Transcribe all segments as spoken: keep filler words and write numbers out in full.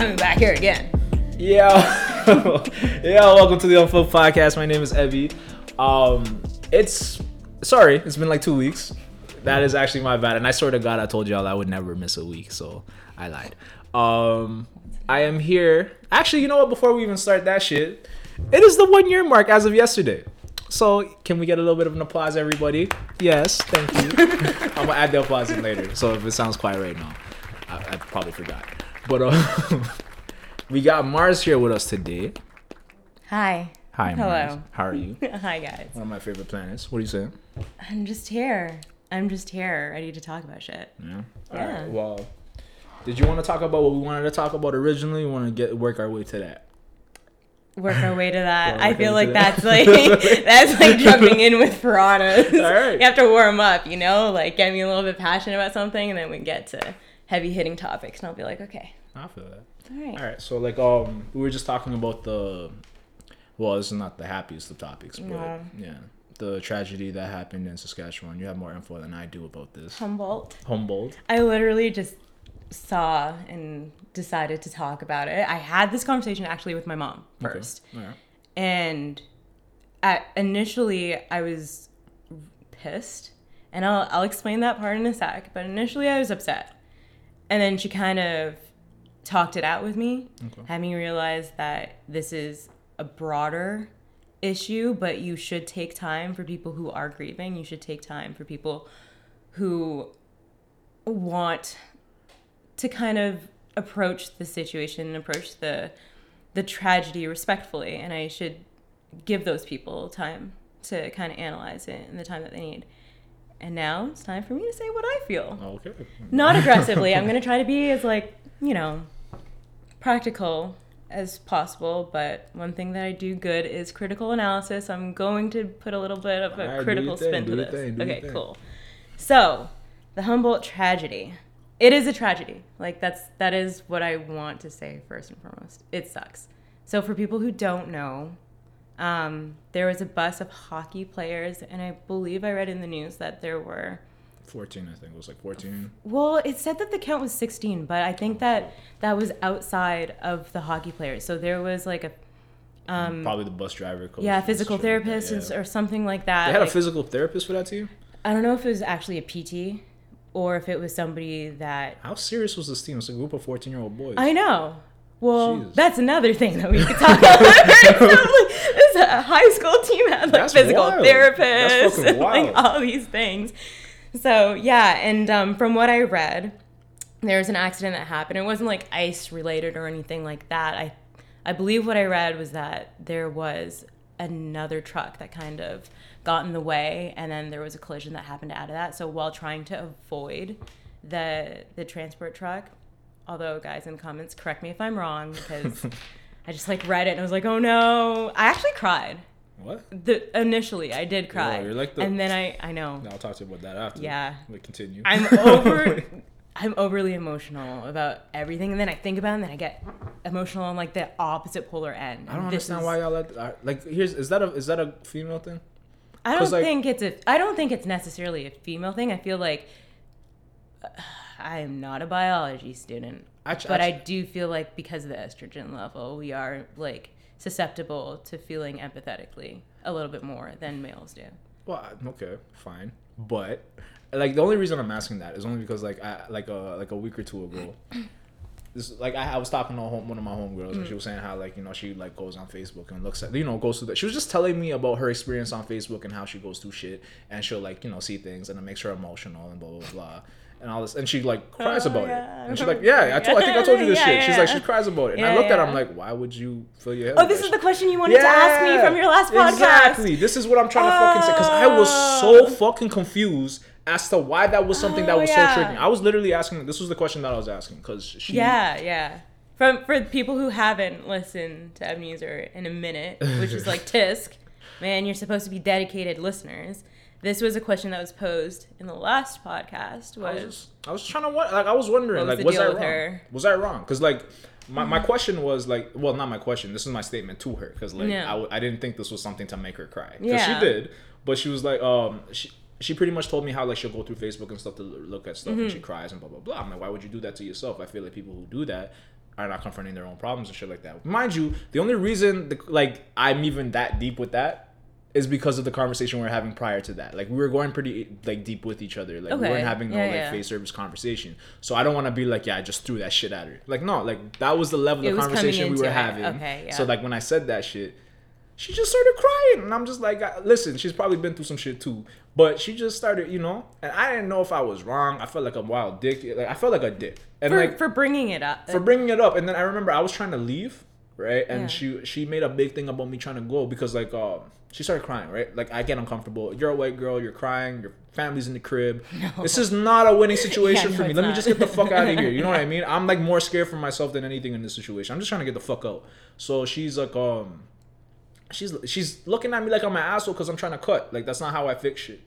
coming back here again. Yeah. Yeah, welcome to the Unfiltered Podcast. My name is Evie. Um, it's, sorry, it's been like two weeks. That is actually my bad. And I swear to God, I told y'all I would never miss a week. So I lied. Um, I am here. Actually, you know what? Before we even start that shit, it is the one year mark as of yesterday. So can we get a little bit of an applause, everybody? Yes, thank you. I'm going to add the applause in later. So if it sounds quiet right now, I, I probably forgot. But uh, we got Mars here with us today. Hi. Hi, Hello. Mars. How are you? Hi, guys. One of my favorite planets. What are you saying? I'm just here. I'm just here, ready to talk about shit. Yeah. All yeah. right. Well, did you want to talk about what we wanted to talk about originally? We want to get work our way to that. Work our way to that. Well, I feel like that. that's like that's like jumping in with piranhas. All right. You have to warm up, you know, like get me a little bit passionate about something, and then we get to heavy hitting topics, and I'll be like, okay. I feel that. All right. All right. So like, um, we were just talking about the. Well, this is not the happiest of topics, but no. yeah. The tragedy that happened in Saskatchewan. You have more info than I do about this. Humboldt. Humboldt. I literally just saw and decided to talk about it. I had this conversation actually with my mom first. Okay. Yeah. And at, initially I was pissed. And I'll, I'll explain that part in a sec. But initially I was upset. And then she kind of talked it out with me. Okay. Had me realize that this is a broader issue, but you should take time for people who are grieving. You should take time for people who want to kind of approach the situation and approach the the tragedy respectfully. And I should give those people time to kind of analyze it and the time that they need. And now it's time for me to say what I feel. Okay. Not aggressively. I'm going to try to be as like, you know, practical as possible, but one thing that I do good is critical analysis. I'm going to put a little bit of a critical spin to this. Okay, cool. So, the Humboldt tragedy. It is a tragedy. Like that's that is what I want to say first and foremost. It sucks. So for people who don't know, um, there was a bus of hockey players, and I believe I read in the news that there were fourteen, I think. It was like fourteen. Well, it said that the count was sixteen, but I think that that was outside of the hockey players. So there was like a... Um, probably the bus driver. Coach, yeah, physical therapist like that, yeah. or something like that. They had like, a physical therapist for that team? I don't know if it was actually a P T or if it was somebody that... How serious was this team? It's a group of fourteen-year-old boys. I know. Well, Jesus. That's another thing that we could talk about. It's a high school team had like that's physical wild. Therapists. That's fucking wild. And, like, all these things. So, yeah, and um, from what I read, there was an accident that happened. It wasn't, like, ice-related or anything like that. I I believe what I read was that there was another truck that kind of got in the way, and then there was a collision that happened out of that. So while trying to avoid the the transport truck, although, guys, in the comments, correct me if I'm wrong, because I just, like, read it, and I was like, oh, no. I actually cried. What? The initially I did cry. Wow, you're like the, and then I I know. I'll talk to you about that after. Yeah. We continue. I'm over I'm overly emotional about everything, and then I think about it, and then I get emotional on like the opposite polar end. I don't this understand is, why y'all let, like here's is that a is that a female thing? I don't like, think it's a I don't think it's necessarily a female thing. I feel like uh, I am not a biology student, I, but I, I do feel like because of the estrogen level, we are like susceptible to feeling empathetically a little bit more than males do. Well, okay, fine, but like the only reason I'm asking that is only because like I, like a like a week or two ago, this like I, I was talking to home, one of my homegirls, mm-hmm. and she was saying how like you know she like goes on Facebook and looks at you know goes through that. She was just telling me about her experience on Facebook and how she goes through shit and she'll like you know see things and it makes her emotional and blah blah blah. And all this, and she like cries oh, about yeah. it. And she's like, "Yeah, I, told, I think I told you this yeah, shit." Yeah. She's like, she cries about it. And yeah, I looked yeah. at her, I'm like, "Why would you fill your head?" Oh, with this is shit? The question you wanted yeah, to ask me from your last podcast. Exactly. This is what I'm trying to oh. fucking say because I was so fucking confused as to why that was something oh, that was yeah. so triggering. I was literally asking. This was the question that I was asking because she. Yeah, yeah. From for people who haven't listened to Ebenezer in a minute, which is like Tisk, man, you're supposed to be dedicated listeners. This was a question that was posed in the last podcast. Was I was, just, I was trying to like I was wondering was like was I wrong? Her? Was I wrong? Because like my, my question was like well not my question. This is my statement to her because like yeah. I, I didn't think this was something to make her cry because yeah. she did. But she was like um she she pretty much told me how like she'll go through Facebook and stuff to look at stuff mm-hmm. and she cries and blah blah blah. I'm like why would you do that to yourself? I feel like people who do that are not confronting their own problems and shit like that. Mind you, the only reason the, like I'm even that deep with that is because of the conversation we were having prior to that. Like we were going pretty like deep with each other. Like okay. we weren't having no yeah, like yeah. face service conversation. So I don't want to be like, yeah, I just threw that shit at her. Like no, like that was the level it of conversation we were it. having. Okay, yeah. So like when I said that shit, she just started crying, and I'm just like, listen, she's probably been through some shit too, but she just started, you know, and I didn't know if I was wrong. I felt like a wild dick. Like I felt like a dick, and for, like for bringing it up, for bringing it up. And then I remember I was trying to leave, right? And yeah. she she made a big thing about me trying to go because like um she started crying, right? Like I get uncomfortable. You're a white girl. You're crying. Your family's in the crib. No. This is not a winning situation yeah, for no, me. Let not. me just get the fuck out of here. You know what I mean? I'm like more scared for myself than anything in this situation. I'm just trying to get the fuck out. So she's like um. She's she's looking at me like I'm an asshole because I'm trying to cut. Like, that's not how I fix shit.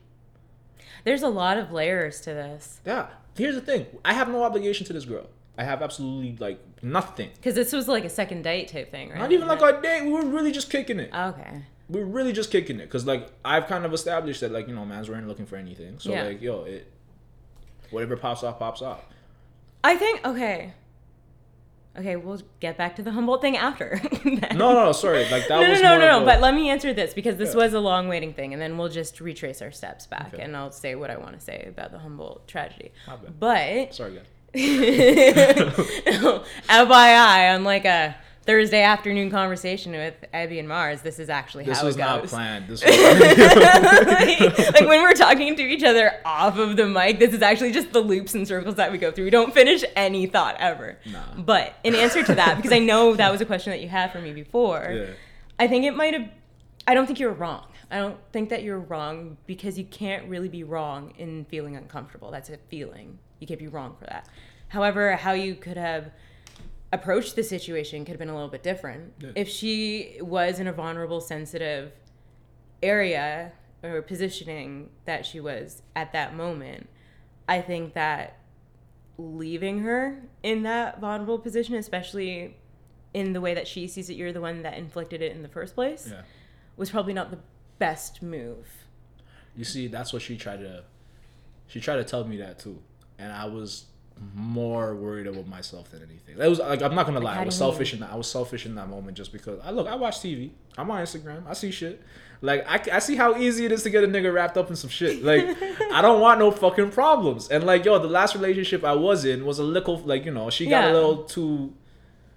There's a lot of layers to this. Yeah. Here's the thing. I have no obligation to this girl. I have absolutely, like, nothing. Because this was, like, a second date type thing, right? Not even like a date. We were really just kicking it. Okay. We were really just kicking it. Because, like, I've kind of established that, like, you know, man's weren't looking for anything. So, yeah. like, yo, it whatever pops off, pops off. I think, okay. Okay, we'll get back to the Humboldt thing after. no, no, sorry. Like that no, was no, no, more no, no. A... But let me answer this because this yeah. was a long waiting thing, and then we'll just retrace our steps back, okay. and I'll say what I want to say about the Humboldt tragedy. My bad. But sorry, guys. no, F Y I, on like a Thursday afternoon conversation with Abby and Mars, this is actually this how it goes. This was not planned. This was like, like when we're talking to each other off of the mic, this is actually just the loops and circles that we go through. We don't finish any thought ever. Nah. But in answer to that, because I know that was a question that you had for me before, yeah. I think it might have, I don't think you're wrong. I don't think that you're wrong because you can't really be wrong in feeling uncomfortable. That's a feeling. You can't be wrong for that. However, how you could have approach the situation could have been a little bit different. Yeah. If she was in a vulnerable, sensitive area or positioning that she was at that moment, I think that leaving her in that vulnerable position, especially in the way that she sees it, you're the one that inflicted it in the first place, yeah. was probably not the best move. You see, that's what she tried to, she tried to tell me that too. And I was more worried about myself than anything. It was like, I'm not gonna lie, I was selfish in that. I was selfish in that moment just because I look, I watch T V, I'm on Instagram, I see shit. Like I, I see how easy it is to get a nigga wrapped up in some shit. Like I don't want no fucking problems. And like yo, the last relationship I was in was a little like you know she got yeah. a little too,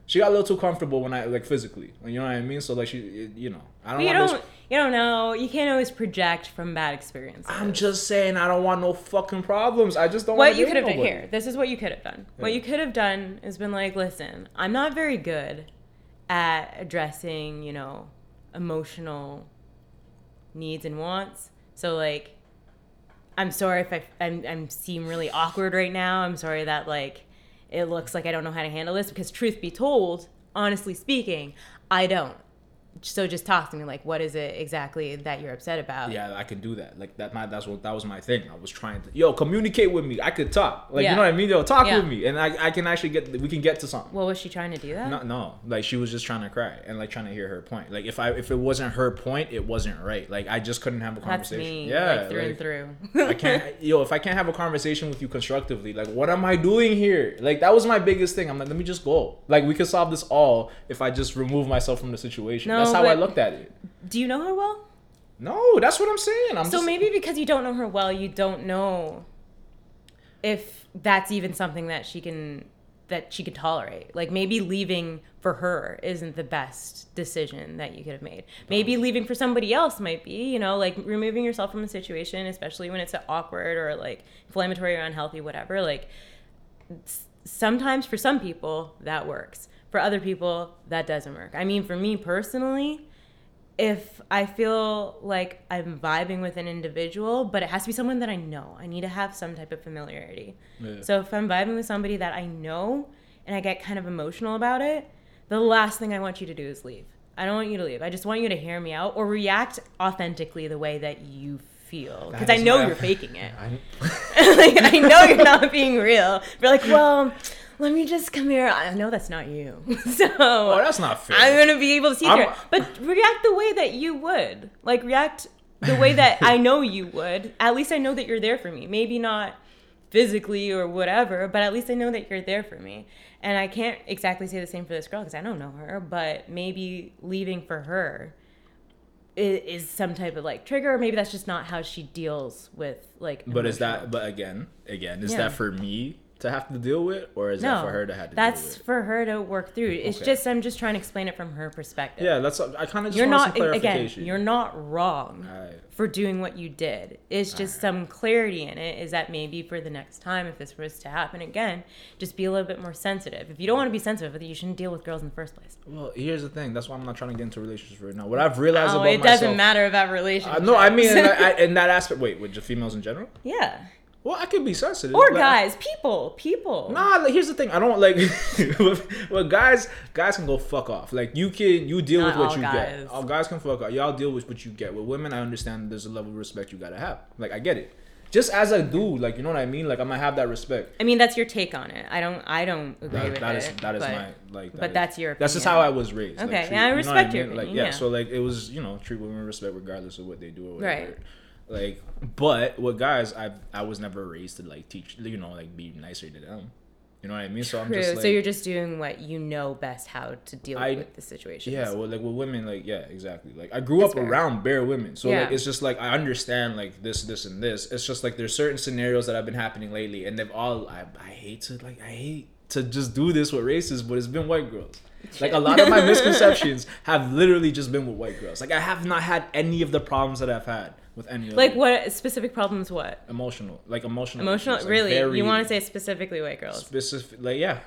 she got a little too comfortable when I like physically. You know what I mean? So like she, it, you know, I don't. You want don't. Those... You don't know. You can't always project from bad experiences. I'm just saying I don't want no fucking problems. I just don't. What want to you could have done here. This is what you could have done. Yeah. What you could have done is been like, listen, I'm not very good at addressing, you know, emotional needs and wants. So like, I'm sorry if I I'm, I'm seem really awkward right now. I'm sorry that like. It looks like I don't know how to handle this because truth be told, honestly speaking, I don't. So just talk to me. Like, what is it exactly that you're upset about? Yeah, I can do that. Like that. My, that's what that was my thing. I was trying to yo communicate with me. I could talk. Like yeah. you know what I mean. Yo, talk yeah. with me, and I, I can actually get. We can get to something. Well, was she trying to do that? No, no. Like she was just trying to cry and like trying to hear her point. Like if I if it wasn't her point, it wasn't right. Like I just couldn't have a conversation. That's me. Yeah, like, through like, and through. I can't. Yo, if I can't have a conversation with you constructively, like what am I doing here? Like that was my biggest thing. I'm like, let me just go. Like we could solve this all if I just remove myself from the situation. No. That's how I looked at it. Do you know her well? No, that's what I'm saying. I'm so just... maybe because you don't know her well, you don't know if that's even something that she can that she could tolerate. Like maybe leaving for her isn't the best decision that you could have made. Maybe leaving for somebody else might be, you know, like removing yourself from a situation, especially when it's awkward or like inflammatory or unhealthy, whatever. Like sometimes for some people that works. For other people, that doesn't work. I mean, for me personally, if I feel like I'm vibing with an individual, but it has to be someone that I know. I need to have some type of familiarity. Yeah. So if I'm vibing with somebody that I know and I get kind of emotional about it, the last thing I want you to do is leave. I don't want you to leave. I just want you to hear me out or react authentically the way that you feel. Because I know you're faking it. I... like, I know you're not being real. You're like, well... let me just come here. I know that's not you. So oh, that's not fair. I'm going to be able to see her. But react the way that you would. Like, react the way that I know you would. At least I know that you're there for me. Maybe not physically or whatever, but at least I know that you're there for me. And I can't exactly say the same for this girl because I don't know her, but maybe leaving for her is, is some type of like trigger, or maybe that's just not how she deals with like emotional. But is that, but again, again, is yeah. that for me to have to deal with, or is no, that for her to have to deal with? No, that's for her to work through. It's okay. just, I'm just trying to explain it from her perspective. Yeah, that's, I kind of just you're want not, some clarification. Again, you're not wrong right. for doing what you did. It's just right. some clarity in it is that maybe for the next time, if this was to happen again, just be a little bit more sensitive. If you don't want to be sensitive, you shouldn't deal with girls in the first place. Well, here's the thing. That's why I'm not trying to get into relationships right now. What I've realized oh, about myself. Oh, it doesn't myself, matter about relationships. Uh, no, I mean in that, in that aspect. Wait, with just females in general? Yeah. Well, I could be sensitive. Or like, guys, people, people. Nah, like, here's the thing. I don't like. Well, guys, guys can go fuck off. Like you can, you deal Not with what you guys. get. All guys can fuck off. Y'all deal with what you get. With women, I understand there's a level of respect you gotta have. Like I get it. Just as a dude, like you know what I mean. Like I'm gonna have that respect. I mean, that's your take on it. I don't, I don't agree that, with that. That is, that is but, my like. That but is, that's your. Opinion. That's just how I was raised. Okay, like, treat, I respect you know your. I mean? Opinion, like yeah, yeah, so like it was, you know, treat women with respect regardless of what they do or whatever. Right. Like, but with guys, I I was never raised to like teach, you know, like be nicer to them. You know what I mean? So True. I'm just like, so you're just doing what you know best how to deal I, with the situation. Yeah, well, like with women, like yeah, exactly. Like I grew That's up fair. around bare women, so yeah. like it's just like I understand like this, this, and this. It's just like there's certain scenarios that have been happening lately, and they've all I I hate to like I hate to just do this with races, but it's been white girls. Like a lot of my misconceptions have literally just been with white girls. Like I have not had any of the problems that I've had. With any like other. What specific problems? What emotional, like emotional, emotional. Issues, like really, you want to say specifically white girls? Specific, like yeah.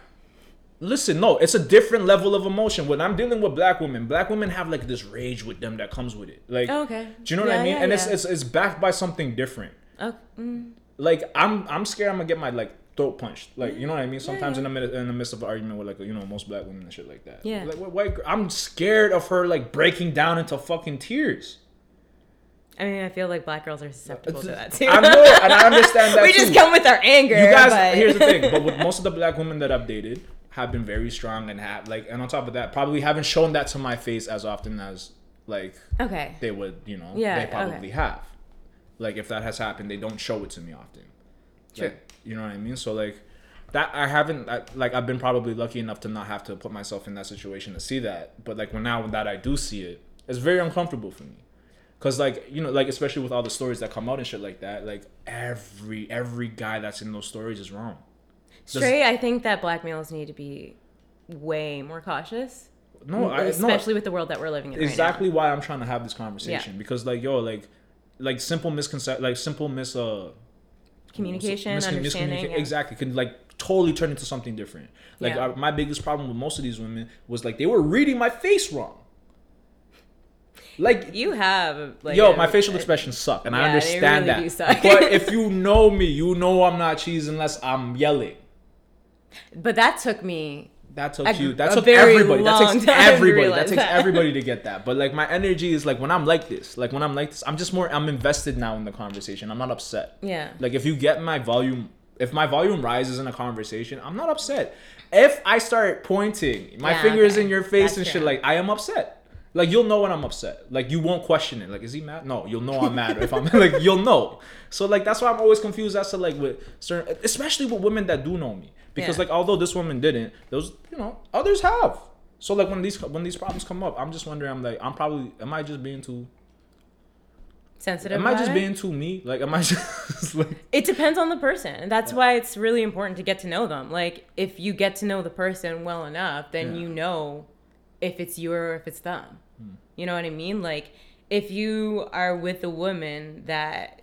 Listen, no, it's a different level of emotion. When I'm dealing with black women, black women have like this rage with them that comes with it. Like, oh, okay, do you know yeah, what I mean? Yeah, and yeah. it's it's it's backed by something different. Oh, mm. Like I'm I'm scared I'm gonna get my like throat punched. Like you know what I mean? Sometimes yeah, yeah. in the midst in the midst of an argument with like you know most black women and shit like that. Yeah. Like what white? I'm scared of her like breaking down into fucking tears. I mean, I feel like black girls are susceptible to that too. I know, and I understand that. We just too. come with our anger. You guys, but... here's the thing. But with most of the black women that I've dated have been very strong and have like, and on top of that, probably haven't shown that to my face as often as like okay. they would, you know, yeah, they probably okay. have. Like if that has happened, they don't show it to me often. True. Like, you know what I mean? So like that, I haven't I, like I've been probably lucky enough to not have to put myself in that situation to see that. But like when now that I do see it, it's very uncomfortable for me. Cause like, you know, like, especially with all the stories that come out and shit like that, like every, every guy that's in those stories is wrong. Straight, I think that black males need to be way more cautious. No, especially I, no, with the world that we're living in. Exactly right now. Why I'm trying to have this conversation yeah. because like, yo, like, like simple misconception, like simple mis, uh, communication, mis- understanding. Miscommunica- yeah. Exactly. Can like totally turn into something different. Like yeah. I, my biggest problem with most of these women was like, they were reading my face wrong. Like you have, like, yo, a, my facial expressions suck, and yeah, I understand they really that. Suck. But if you know me, you know I'm not cheese unless I'm yelling. But that took me. That took a, you. That took everybody. That takes everybody. That takes that. everybody to get that. But like my energy is like when I'm like this. Like when I'm like this, I'm just more. I'm invested now in the conversation. I'm not upset. Yeah. Like if you get my volume, if my volume rises in a conversation, I'm not upset. If I start pointing my yeah, fingers okay. in your face That's and true. shit, like I am upset. Like, you'll know when I'm upset. Like, you won't question it. Like, is he mad? No, you'll know I'm mad. If I'm like, you'll know. So, like, that's why I'm always confused as to, like, with certain... Especially with women that do know me. Because, yeah. like, although this woman didn't, those, you know, others have. So, like, when these when these problems come up, I'm just wondering, I'm like, I'm probably... Am I just being too... Sensitive? Am I just it? being too me? Like, am I just... like... It depends on the person. That's yeah. why it's really important to get to know them. Like, if you get to know the person well enough, then yeah. you know... if it's you or if it's them. Hmm. You know what I mean? Like, if you are with a woman that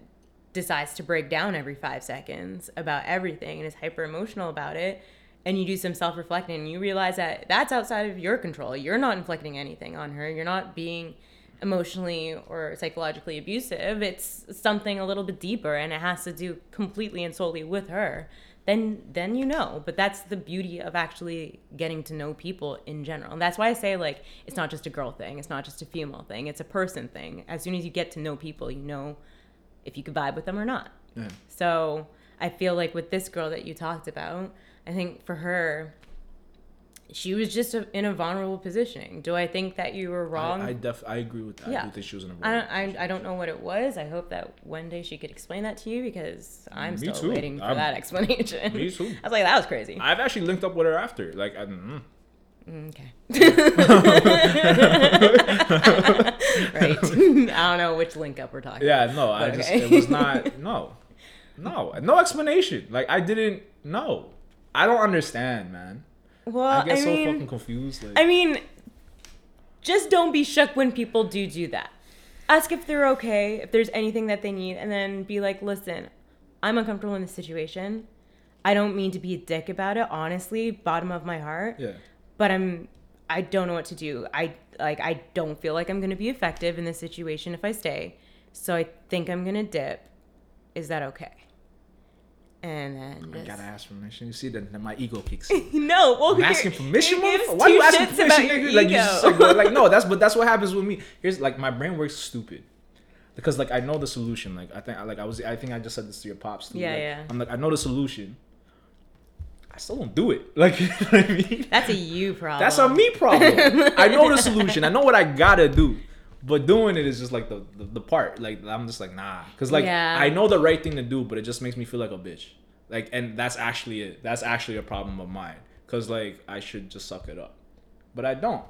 decides to break down every five seconds about everything and is hyper emotional about it, and you do some self-reflecting and you realize that that's outside of your control. You're not inflicting anything on her. You're not being emotionally or psychologically abusive. It's something a little bit deeper and it has to do completely and solely with her. Then, then you know. But that's the beauty of actually getting to know people in general. And that's why I say, like, it's not just a girl thing. It's not just a female thing. It's a person thing. As soon as you get to know people, you know if you could vibe with them or not. Yeah. So I feel like with this girl that you talked about, I think for her, she was just a, in a vulnerable positioning. Do I think that you were wrong? I I, def, I agree with that. Yeah. I do think she was in a vulnerable I don't, position. I, I don't know what it was. I hope that one day she could explain that to you, because I'm me still too. waiting for I'm, that explanation. Me too. I was like, that was crazy. I've actually linked up with her after. Like, I mm. Okay. Right. I don't know which link up we're talking yeah, about. Yeah, no, I okay. just, it was not, no. No, no explanation. Like, I didn't know. I don't understand, man. Well, I get I so mean, fucking confused. Like, I mean, just don't be shook when people do do that. Ask if they're okay, if there's anything that they need, and then be like, listen, I'm uncomfortable in this situation. I don't mean to be a dick about it, honestly, bottom of my heart. Yeah. But I'm, I don't know what to do. I like, I don't feel like I'm going to be effective in this situation if I stay. So I think I'm going to dip. Is that okay? And then I gotta ask permission. You see, then my ego kicks in. No, well, I'm asking permission. Why you asking permission? Your like, you just, like, like, no, that's but that's what happens with me. Here's like my brain works stupid, because like I know the solution. Like I think, like I was, I think I just said this to your pops too. Yeah, like, yeah. I'm like, I know the solution. I still don't do it. Like, you know what I mean? That's a you problem. That's a me problem. I know the solution. I know what I gotta do. But doing it is just like the, the, the part. Like, I'm just like, nah. Because, like, yeah. I know the right thing to do, but it just makes me feel like a bitch. Like, and that's actually it. That's actually a problem of mine. Because, like, I should just suck it up. But I don't.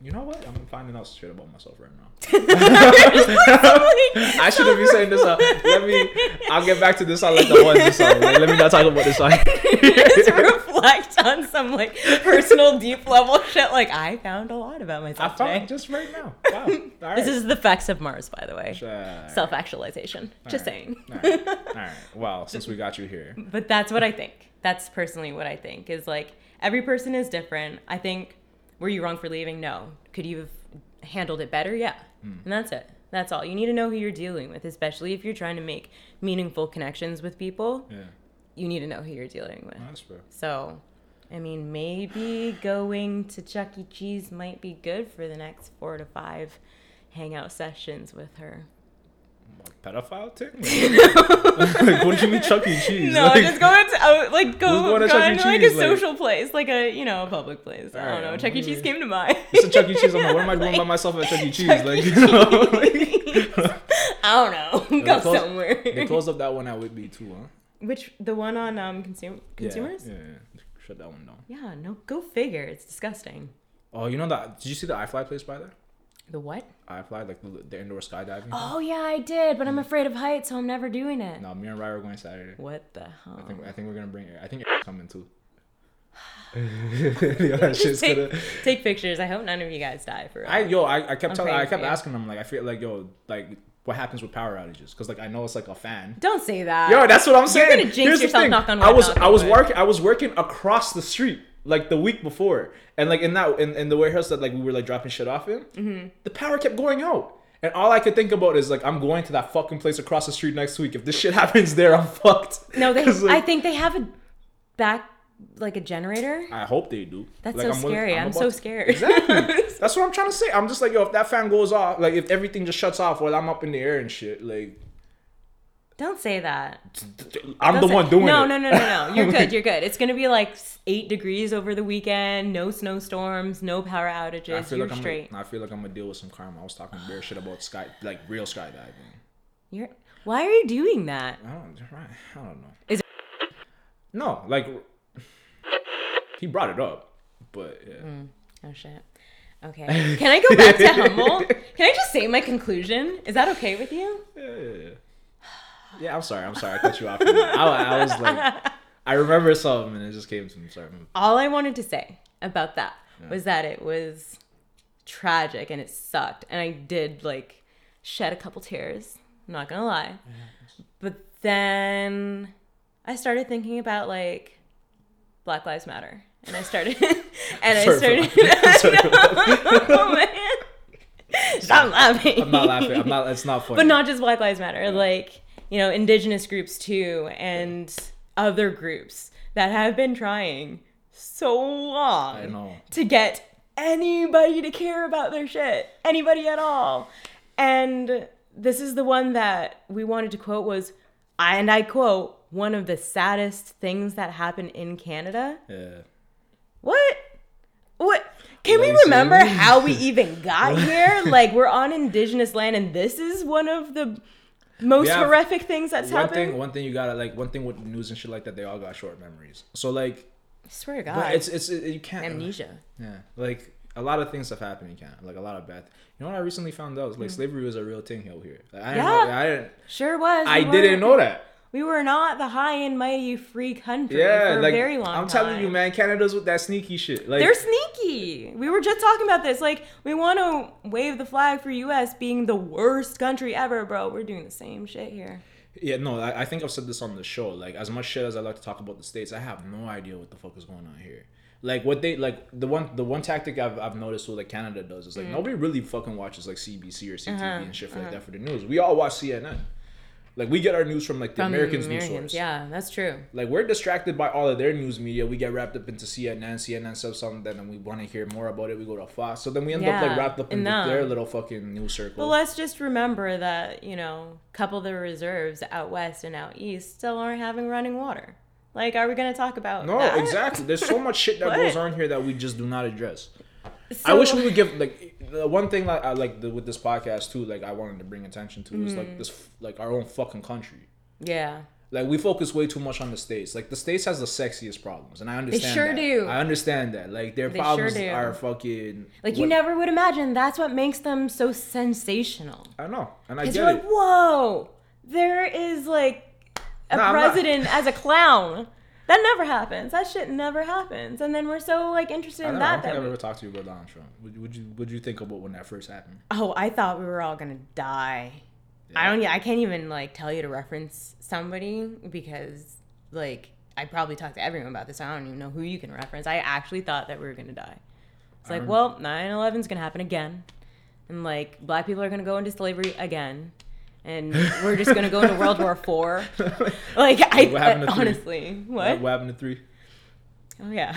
You know what? I'm finding out straight about myself right now. I shouldn't be saying this. Out. Let me, I'll get back to this. I'll let the ones this out. Like, let me not talk about this. Just reflect on some like personal deep level shit. Like, I found a lot about myself I found today. Just right now. Wow. All right. This is the facts of Mars, by the way. Right. Self-actualization. All just right. saying. All right. All right. Well, since we got you here. But that's what I think. That's personally what I think is like, every person is different. I think. Were you wrong for leaving? No. Could you have handled it better? Yeah. Mm. And that's it. That's all. You need to know who you're dealing with, especially if you're trying to make meaningful connections with people. Yeah. You need to know who you're dealing with. That's fair. So, I mean, maybe going to Chuck E. Cheese might be good for the next four to five hangout sessions with her. Pedophile thing? Like, what do you mean Chuck E. Cheese? No, like, just go to, like, go, go to Chuck E. Cheese, like a social like, place, like a, you know, a public place. I don't know. Chuck E. Cheese came to mind. It's a Chuck E. Cheese. I'm like, what am I doing like, by myself at Chuck E. Cheese? Chuck like, you know, like, I don't know. Go closed, somewhere. They closed up that one at Whitby too, huh? Which, the one on um consum- consumers? Yeah, yeah, yeah. Shut that one down. Yeah, no, go figure. It's disgusting. Oh, you know that? Did you see the iFly place by there? The what? iFly, like the, the indoor skydiving. Oh thing. Yeah, I did, but I'm afraid of heights, so I'm never doing it. No, me and Ryan are going Saturday. What the hell? I think I think we're gonna bring. I think it's coming too. Yo, that shit's take, gonna... take pictures. I hope none of you guys die for it. I yo, I, I kept I'm telling, I kept asking them, like, I feel like yo, like. What happens with power outages? Because like I know it's like a fan. Don't say that. Yo, that's what I'm saying. You're gonna jinx Here's yourself. Knock on wood. I was I was working I was working across the street like the week before, and like in that in, in the warehouse that like we were like dropping shit off in, mm-hmm. the power kept going out, and all I could think about is like I'm going to that fucking place across the street next week. If this shit happens there, I'm fucked. No, they. Like, I think they have a back. Like a generator? I hope they do. That's like, so I'm scary. I'm, I'm so scared. To... Exactly. That's what I'm trying to say. I'm just like, yo, if that fan goes off, like if everything just shuts off while I'm up in the air and shit, like. Don't say that. I'm Don't the say... one doing no, it. No, no, no, no, no. You're good. You're good. It's going to be like eight degrees over the weekend. No snowstorms. No power outages. I feel you're like straight. I'm a, I feel like I'm going to deal with some karma. I was talking bare shit about sky, like real skydiving. You're. Why are you doing that? I don't, I don't know. Is it... No, like. He brought it up, but yeah. Mm. Oh, shit. Okay. Can I go back to Humboldt? Can I just say my conclusion? Is that okay with you? Yeah, yeah, yeah. Yeah, I'm sorry. I'm sorry. I cut you off. I, I was like, I remember something and it just came to me. Sorry. All I wanted to say about that yeah. was that it was tragic and it sucked. And I did, like, shed a couple tears. I'm not going to lie. Yeah. But then I started thinking about, like, Black Lives Matter. And I started, and I started, oh man, stop laughing. I'm not laughing, I'm not, it's not funny. But not just Black Lives Matter, yeah. like, you know, indigenous groups too, and yeah. other groups that have been trying so long I know. to get anybody to care about their shit, anybody at all. And this is the one that we wanted to quote was, I and I quote, one of the saddest things that happened in Canada. Yeah. What? Can we remember how we even got here? Like, we're on indigenous land, and this is one of the most yeah, horrific things that's one happened. Thing, one thing you gotta, like, one thing with news and shit like that, they all got short memories. So, like... I swear to God. It's, it's, it, you can't... Amnesia. Yeah. Like, a lot of things have happened, you can't. Like, a lot of bad... You know what I recently found out? Like, mm-hmm. slavery was a real thing over here. Like, I yeah. Know, I didn't, sure was. I didn't know that. We were not the high and mighty free country yeah, for a like, very long time. I'm telling time. you, man, Canada's with that sneaky shit. Like, they're sneaky. We were just talking about this. Like, we want to wave the flag for U S being the worst country ever, bro. We're doing the same shit here. Yeah, no, I, I think I've said this on the show. Like, as much shit as I like to talk about the States, I have no idea what the fuck is going on here. Like, what they, like, the one the one tactic I've I've noticed what, like, Canada does is, like, mm. nobody really fucking watches, like, C B C or C T V uh-huh, and shit uh-huh. like that for the news. We all watch C N N. Like, we get our news from, like, the from Americans' news source. Yeah, that's true. Like, we're distracted by all of their news media. We get wrapped up into C N N. C N N says something, and we want to hear more about it. We go to Fox. So then we end yeah, up, like, wrapped up in enough. their little fucking news circle. But let's just remember that, you know, a couple of the reserves out west and out east still aren't having running water. Like, are we going to talk about No, that? exactly. There's so much shit that goes on here that we just do not address. So, I wish we would give, like, the one thing that I like the, with this podcast too, like, I wanted to bring attention to mm-hmm. is, like, this, like, our own fucking country. Yeah. Like, we focus way too much on the States. Like, the States has the sexiest problems, and I understand that. They sure that. do. I understand that. Like, their they problems sure are fucking... Like, what, you never would imagine. That's what makes them so sensational. I know, and I get it. Because you're like, whoa, there is, like, a nah, president as a clown. That never happens. That shit never happens. And then we're so, like, interested in that. I don't think I've ever talked to you about Donald Trump. Would, would you Would you think about when that first happened? Oh, I thought we were all gonna die. Yeah. I don't. I can't even, like, tell you to reference somebody because, like, I probably talked to everyone about this. I don't even know who you can reference. I actually thought that we were gonna die. It's I like, well, nine eleven is gonna happen again, and, like, black people are gonna go into slavery again. And we're just gonna go into World War Four. Like, I what happened to honestly, three? what? What happened to three? Oh yeah.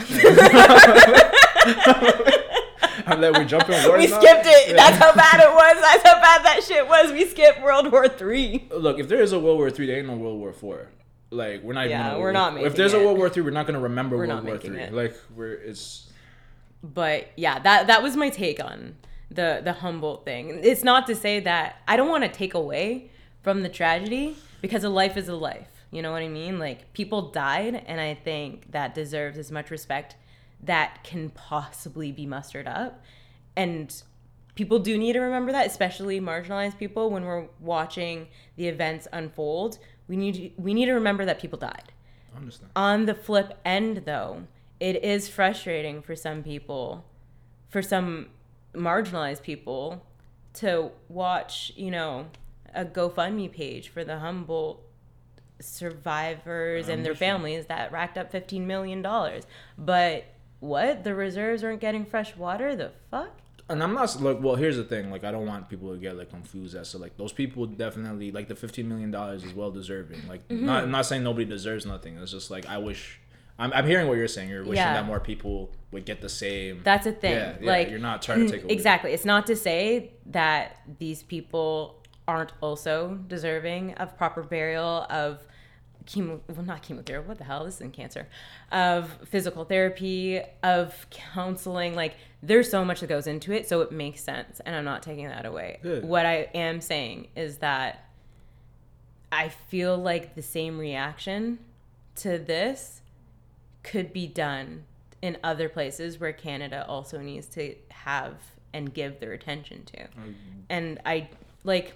I'm like, we're jumping. We now? skipped it. Yeah. That's how bad it was. That's how bad that shit was. We skipped World War Three. Look, if there is a World War Three, there ain't no World War Four. Like, we're not. Yeah, even we're not making. If there's it. a World War Three, we're not gonna remember we're World War Three. It. Like, we're it's. But yeah, that that was my take on. The the Humboldt thing. It's not to say that I don't want to take away from the tragedy because a life is a life. You know what I mean? Like, people died, and I think that deserves as much respect that can possibly be mustered up. And people do need to remember that, especially marginalized people. When we're watching the events unfold, we need to, we need to remember that people died. I understand. On the flip end, though, it is frustrating for some people, for some. marginalized people to watch, you know, a GoFundMe page for the Humboldt survivors and their families that racked up fifteen million dollars. But what? The reserves aren't getting fresh water? The fuck? And I'm not like, well, here's the thing. Like, I don't want people to get, like, confused as to, like, those people definitely, like, the fifteen million dollars is well deserving. Like, mm-hmm. not, I'm not saying nobody deserves nothing. It's just like, I wish. I'm I'm hearing what you're saying. You're wishing yeah. that more people would get the same. That's a thing. Yeah, yeah, like, you're not trying to take away. Exactly. It's not to say that these people aren't also deserving of proper burial, of chemo, well, not chemotherapy. What the hell? This isn't cancer. Of physical therapy, of counseling. Like, there's so much that goes into it, so it makes sense, and I'm not taking that away. Good. What I am saying is that I feel like the same reaction to this could be done in other places where Canada also needs to have and give their attention to. Mm-hmm. And I, like,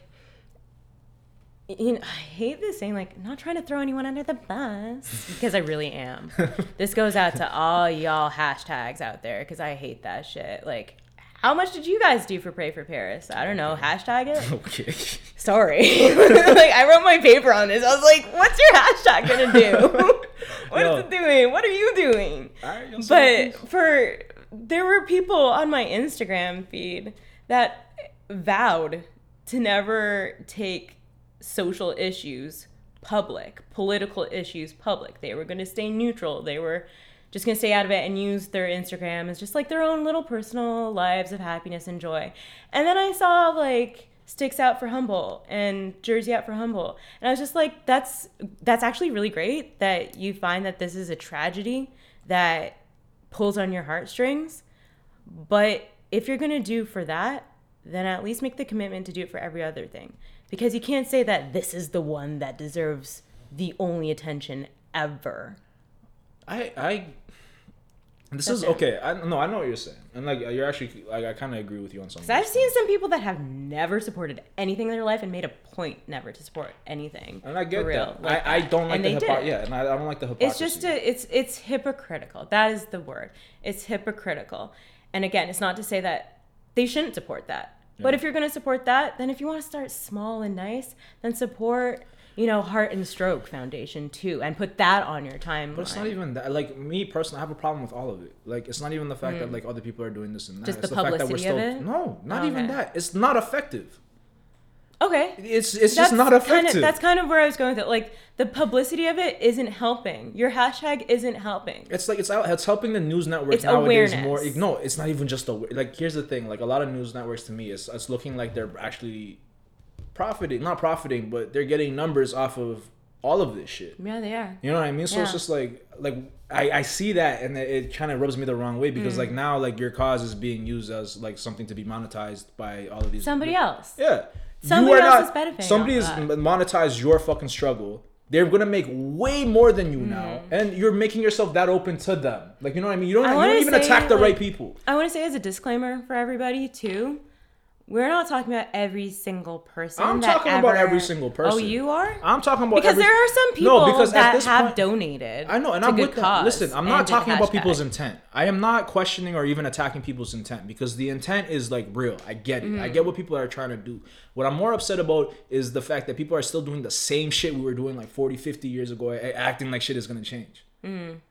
you know, I hate this saying, like, I'm not trying to throw anyone under the bus, because I really am. This goes out to all y'all hashtags out there, because I hate that shit. Like, how much did you guys do for Pray for Paris? I don't know. Hashtag it? Okay. Sorry. Like, I wrote my paper on this. I was like, what's your hashtag going to do? What Yo. is it doing? What are you doing? Right, but sorry. for there were people on my Instagram feed that vowed to never take social issues public, political issues public. They were going to stay neutral. They were just going to stay out of it and use their Instagram as just, like, their own little personal lives of happiness and joy. And then I saw, like, sticks out for Humboldt and jersey out for Humboldt. And I was just like, that's that's actually really great that you find that this is a tragedy that pulls on your heartstrings. But if you're going to do for that, then at least make the commitment to do it for every other thing. Because you can't say that this is the one that deserves the only attention ever. I, I, this That's is it. okay. I no, I know what you're saying. And like, you're actually, like, I kind of agree with you on something. Because I've seen some people that have never supported anything in their life and made a point never to support anything. And I get real, that. Like I, I don't like and the hypocrisy. Yeah, and I, I don't like the hypocrisy. It's just, a, it's, it's hypocritical. That is the word. It's hypocritical. And again, it's not to say that they shouldn't support that. Yeah. But if you're going to support that, then if you want to start small and nice, then support, you know, Heart and Stroke Foundation too, and put that on your timeline. But it's not even that. Like, me personally, I have a problem with all of it. Like, it's not even the fact mm. that like other people are doing this and that. Just it's the, the fact that we're still of it? No, not okay. even that. It's not effective. Okay. It's it's that's just not effective. Kind of, that's kind of where I was going with it. Like, the publicity of it isn't helping. Your hashtag isn't helping. It's like it's out, it's helping the news networks it's nowadays awareness. more. No, it's not even just aware. Like, here's the thing. Like, a lot of news networks to me, it's it's looking like they're actually profiting, not profiting, but they're getting numbers off of all of this shit. Yeah, they are. You know what I mean? So yeah. it's just like like I, I see that, and it, it kind of rubs me the wrong way, because mm. like now like your cause is being used as like something to be monetized by all of these somebody people. else. Yeah. Somebody else not, is benefiting. Somebody has monetized your fucking struggle. They're gonna make way more than you mm. now, and you're making yourself that open to them. Like, you know what I mean? You don't, you don't even attack the like, right people. I want to say, as a disclaimer for everybody too, we're not talking about every single person. I'm that talking ever... about every single person. Oh, you are? I'm talking about because every... there are some people no, that have point, donated. I know, and I'm with that. Listen, I'm not talking about people's intent. I am not questioning or even attacking people's intent, because the intent is like real. I get it. Mm-hmm. I get what people are trying to do. What I'm more upset about is the fact that people are still doing the same shit we were doing like forty, fifty years ago, acting like shit is gonna change. Mm.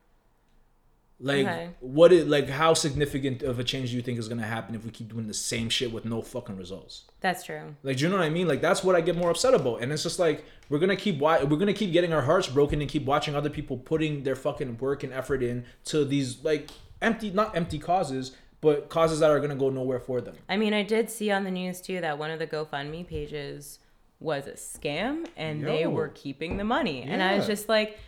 Like, okay. what is, like, how significant of a change do you think is going to happen if we keep doing the same shit with no fucking results? That's true. Like, do you know what I mean? Like, that's what I get more upset about. And it's just like, we're going to keep wa- we're going to keep getting our hearts broken and keep watching other people putting their fucking work and effort in to these, like, empty, not empty causes, but causes that are going to go nowhere for them. I mean, I did see on the news, too, that one of the GoFundMe pages was a scam, and Yo. they were keeping the money. Yeah. And I was just like...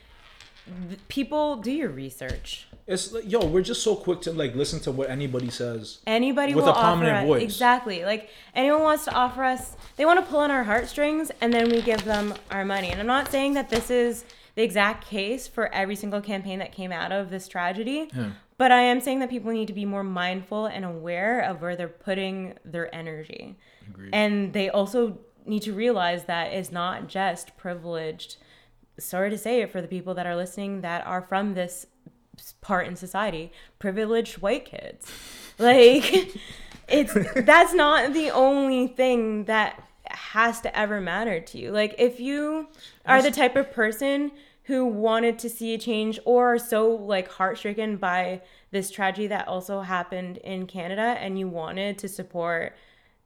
people, do your research. It's like, yo, we're just so quick to like listen to what anybody says. Anybody with will a prominent offer us, voice. Exactly. Like, anyone wants to offer us, they want to pull on our heartstrings, and then we give them our money. And I'm not saying that this is the exact case for every single campaign that came out of this tragedy, yeah. but I am saying that people need to be more mindful and aware of where they're putting their energy. Agreed. And they also need to realize that it's not just privileged. Sorry to say it for the people that are listening that are from this part in society, privileged white kids. Like, it's that's not the only thing that has to ever matter to you. Like, if you are the type of person who wanted to see a change or are so like heartstricken by this tragedy that also happened in Canada, and you wanted to support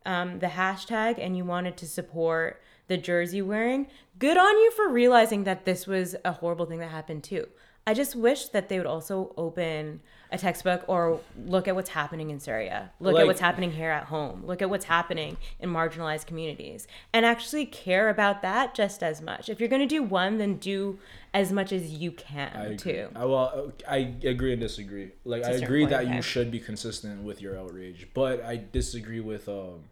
um, the hashtag, and you wanted to support the jersey wearing, good on you for realizing that this was a horrible thing that happened too. I just wish that they would also open a textbook or look at what's happening in Syria. Look like, at what's happening here at home. Look at what's happening in marginalized communities, and actually care about that just as much. If you're going to do one, then do as much as you can too. I, well, I agree and disagree. Like, I agree that you should be consistent with your outrage, but I disagree with... um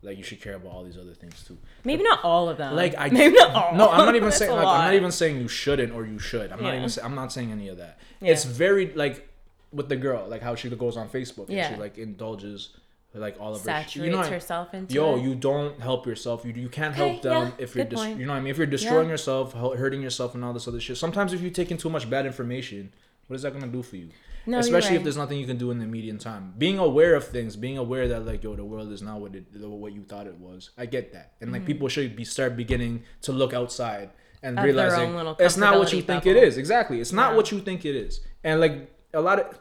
like, you should care about all these other things too. Maybe but, not all of them. Like I Maybe not all. No, I'm not even saying like, I'm not even saying you shouldn't or you should. I'm yeah. not even say, I'm not saying any of that. Yeah. It's very like with the girl, like how she goes on Facebook and yeah. she like indulges like all of Saturates her. Saturates you know, herself into Yo, it. You don't help yourself. You you can't help hey, them yeah, if you're dis- you know what I mean? If you're destroying yeah. yourself, hurting yourself and all this other shit. Sometimes if you take in too much bad information, what is that going to do for you? No, especially if there's nothing you can do in the median time. Being aware of things, being aware that like, yo, the world is not what it, what you thought it was. I get that, and like mm-hmm. people should be start beginning to look outside and of realizing it's not what you bubble. think it is. Exactly, it's not yeah. what you think it is. And like a lot of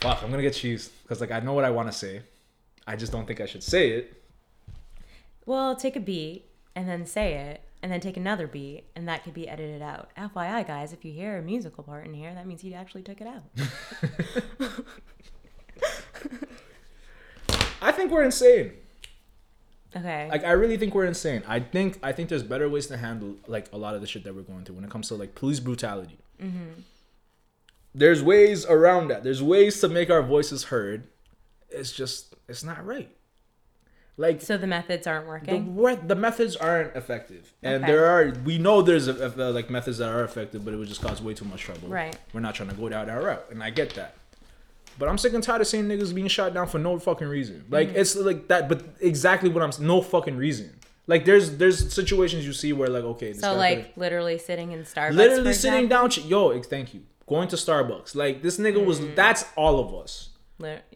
fuck, I'm gonna get cheesed because like I know what I want to say, I just don't think I should say it. Well, take a beat and then say it. And then take another beat, and that could be edited out. F Y I, guys, if you hear a musical part in here, that means he actually took it out. I think we're insane. Okay. Like, I really think we're insane. I think I think there's better ways to handle, like, a lot of the shit that we're going through when it comes to, like, police brutality. Mm-hmm. there's ways around that. There's ways to make our voices heard. It's just, it's not right. Like, so the methods aren't working? The, the methods aren't effective. And okay. there are, we know there's a, a, like methods that are effective, but it would just cause way too much trouble. Right. We're not trying to go down that route. And I get that. But I'm sick and tired of seeing niggas being shot down for no fucking reason. Like, mm-hmm. it's like that, but exactly what I'm, no fucking reason. Like, there's there's situations you see where, like, okay. This so, like, could've... literally sitting in Starbucks, Literally sitting example? down, yo, thank you. Going to Starbucks. Like, this nigga mm-hmm. was, that's all of us.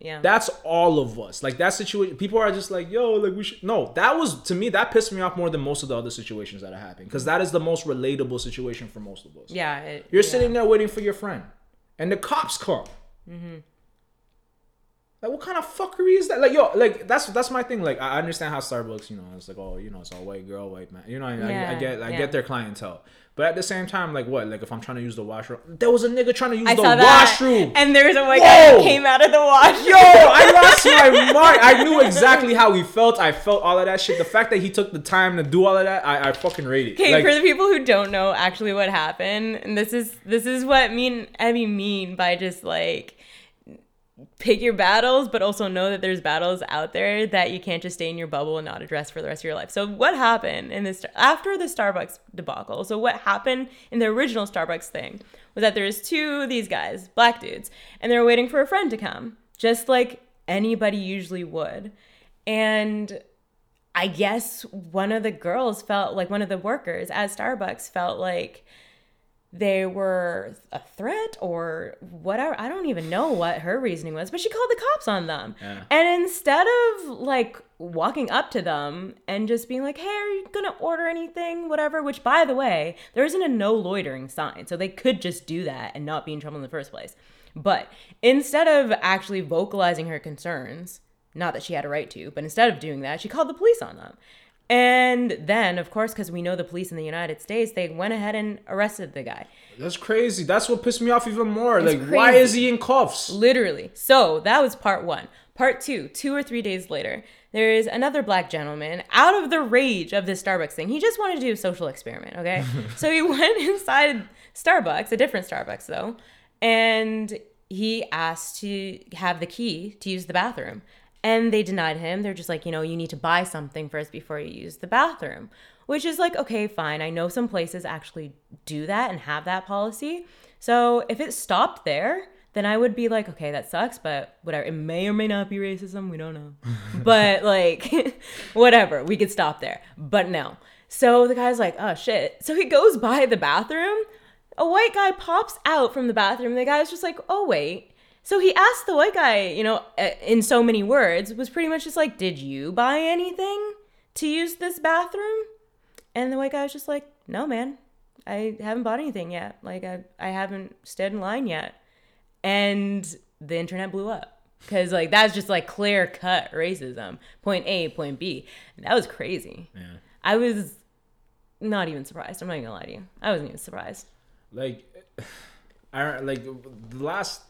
Yeah. That's all of us. Like, that situation, people are just like, yo, like, we should. No, that was, to me, that pissed me off more than most of the other situations that are happening. Because that is the most relatable situation for most of us. Yeah. It, You're yeah. sitting there waiting for your friend. And the cops come. Mm-hmm. Like, what kind of fuckery is that? Like, yo, like, that's that's my thing. Like, I understand how Starbucks, you know, it's like, oh, you know, it's all white girl, white man. You know, I, yeah, I, I get I yeah. get their clientele. But at the same time, like, what? Like, if I'm trying to use the washroom. There was a nigga trying to use I the washroom. And there was a white guy that came out of the washroom. Yo, I lost my mind. I knew exactly how he felt. I felt all of that shit. The fact that he took the time to do all of that, I, I fucking rate it. Okay, like, for the people who don't know actually what happened, and this is, this is what mean I mean, mean by just, like, pick your battles, but also know that there's battles out there that you can't just stay in your bubble and not address for the rest of your life. So what happened in this, after the Starbucks debacle, so what happened in the original Starbucks thing was that there's two of these guys, black dudes, and they're waiting for a friend to come, just like anybody usually would. And I guess one of the girls felt like, one of the workers at Starbucks felt like they were a threat or whatever. I don't even know what her reasoning was, but she called the cops on them. Yeah. And instead of like walking up to them and just being like, hey, are you gonna order anything, whatever, which by the way, there isn't a no loitering sign. So they could just do that and not be in trouble in the first place. But instead of actually vocalizing her concerns, not that she had a right to, but instead of doing that, she called the police on them. And then, of course, because we know the police in the United States, they went ahead and arrested the guy. That's crazy. That's what pissed me off even more. It's like, crazy. Why is he in cuffs? Literally. So that was part one. Part two, two or three days later, there is another black gentleman out of the rage of this Starbucks thing. He just wanted to do a social experiment, okay? So he went inside Starbucks, a different Starbucks, though, and he asked to have the key to use the bathroom. And they denied him. They're just like, you know, you need to buy something first before you use the bathroom. Which is like, okay, fine. I know some places actually do that and have that policy. So if it stopped there, then I would be like, okay, that sucks, but whatever. It may or may not be racism. We don't know. But like, whatever. We could stop there. But no. So the guy's like, oh, shit. So he goes by the bathroom. A white guy pops out from the bathroom. The guy's just like, oh, wait. So he asked the white guy, you know, in so many words, was pretty much just like, did you buy anything to use this bathroom? And the white guy was just like, no, man, I haven't bought anything yet. Like, I, I haven't stood in line yet. And the internet blew up. Because, like, that's just, like, clear-cut racism. Point A, point B. And that was crazy. Yeah. I was not even surprised. I'm not even going to lie to you. I wasn't even surprised. Like, I, like the last...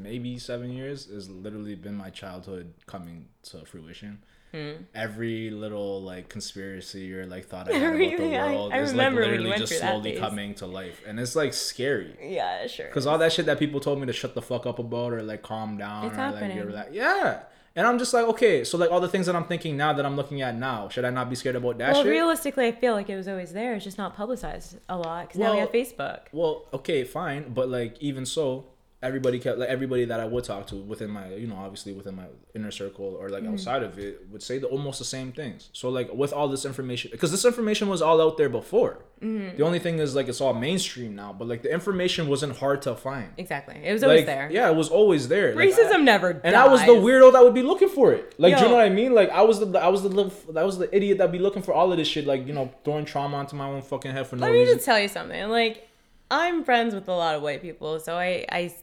maybe seven years has literally been my childhood coming to fruition. Mm. Every little like conspiracy or like thought I had about the world I, I is like literally just slowly coming to life, and it's like scary. Yeah, sure. Because all that shit that people told me to shut the fuck up about or like calm down, it's or happening. Like you're like, yeah. And I'm just like, okay, so like all the things that I'm thinking now that I'm looking at now, should I not be scared about that well, shit? Well, realistically, I feel like it was always there. It's just not publicized a lot because well, now we have Facebook. Well, okay, fine, but like even so. Everybody kept like everybody that I would talk to within my, you know, obviously within my inner circle or like mm-hmm. outside of it would say the, almost the same things. So like with all this information, because this information was all out there before. Mm-hmm. The only thing is like it's all mainstream now, but like the information wasn't hard to find. Exactly, it was always like, there. Yeah, it was always there. Racism like, I, never. And dies. I was the weirdo that would be looking for it. Like, Yo. do you know what I mean? Like I was the I was the I was the idiot that'd be looking for all of this shit. Like you know, throwing trauma onto my own fucking head for no reason. Let me just tell you something. Like I'm friends with a lot of white people, so I I.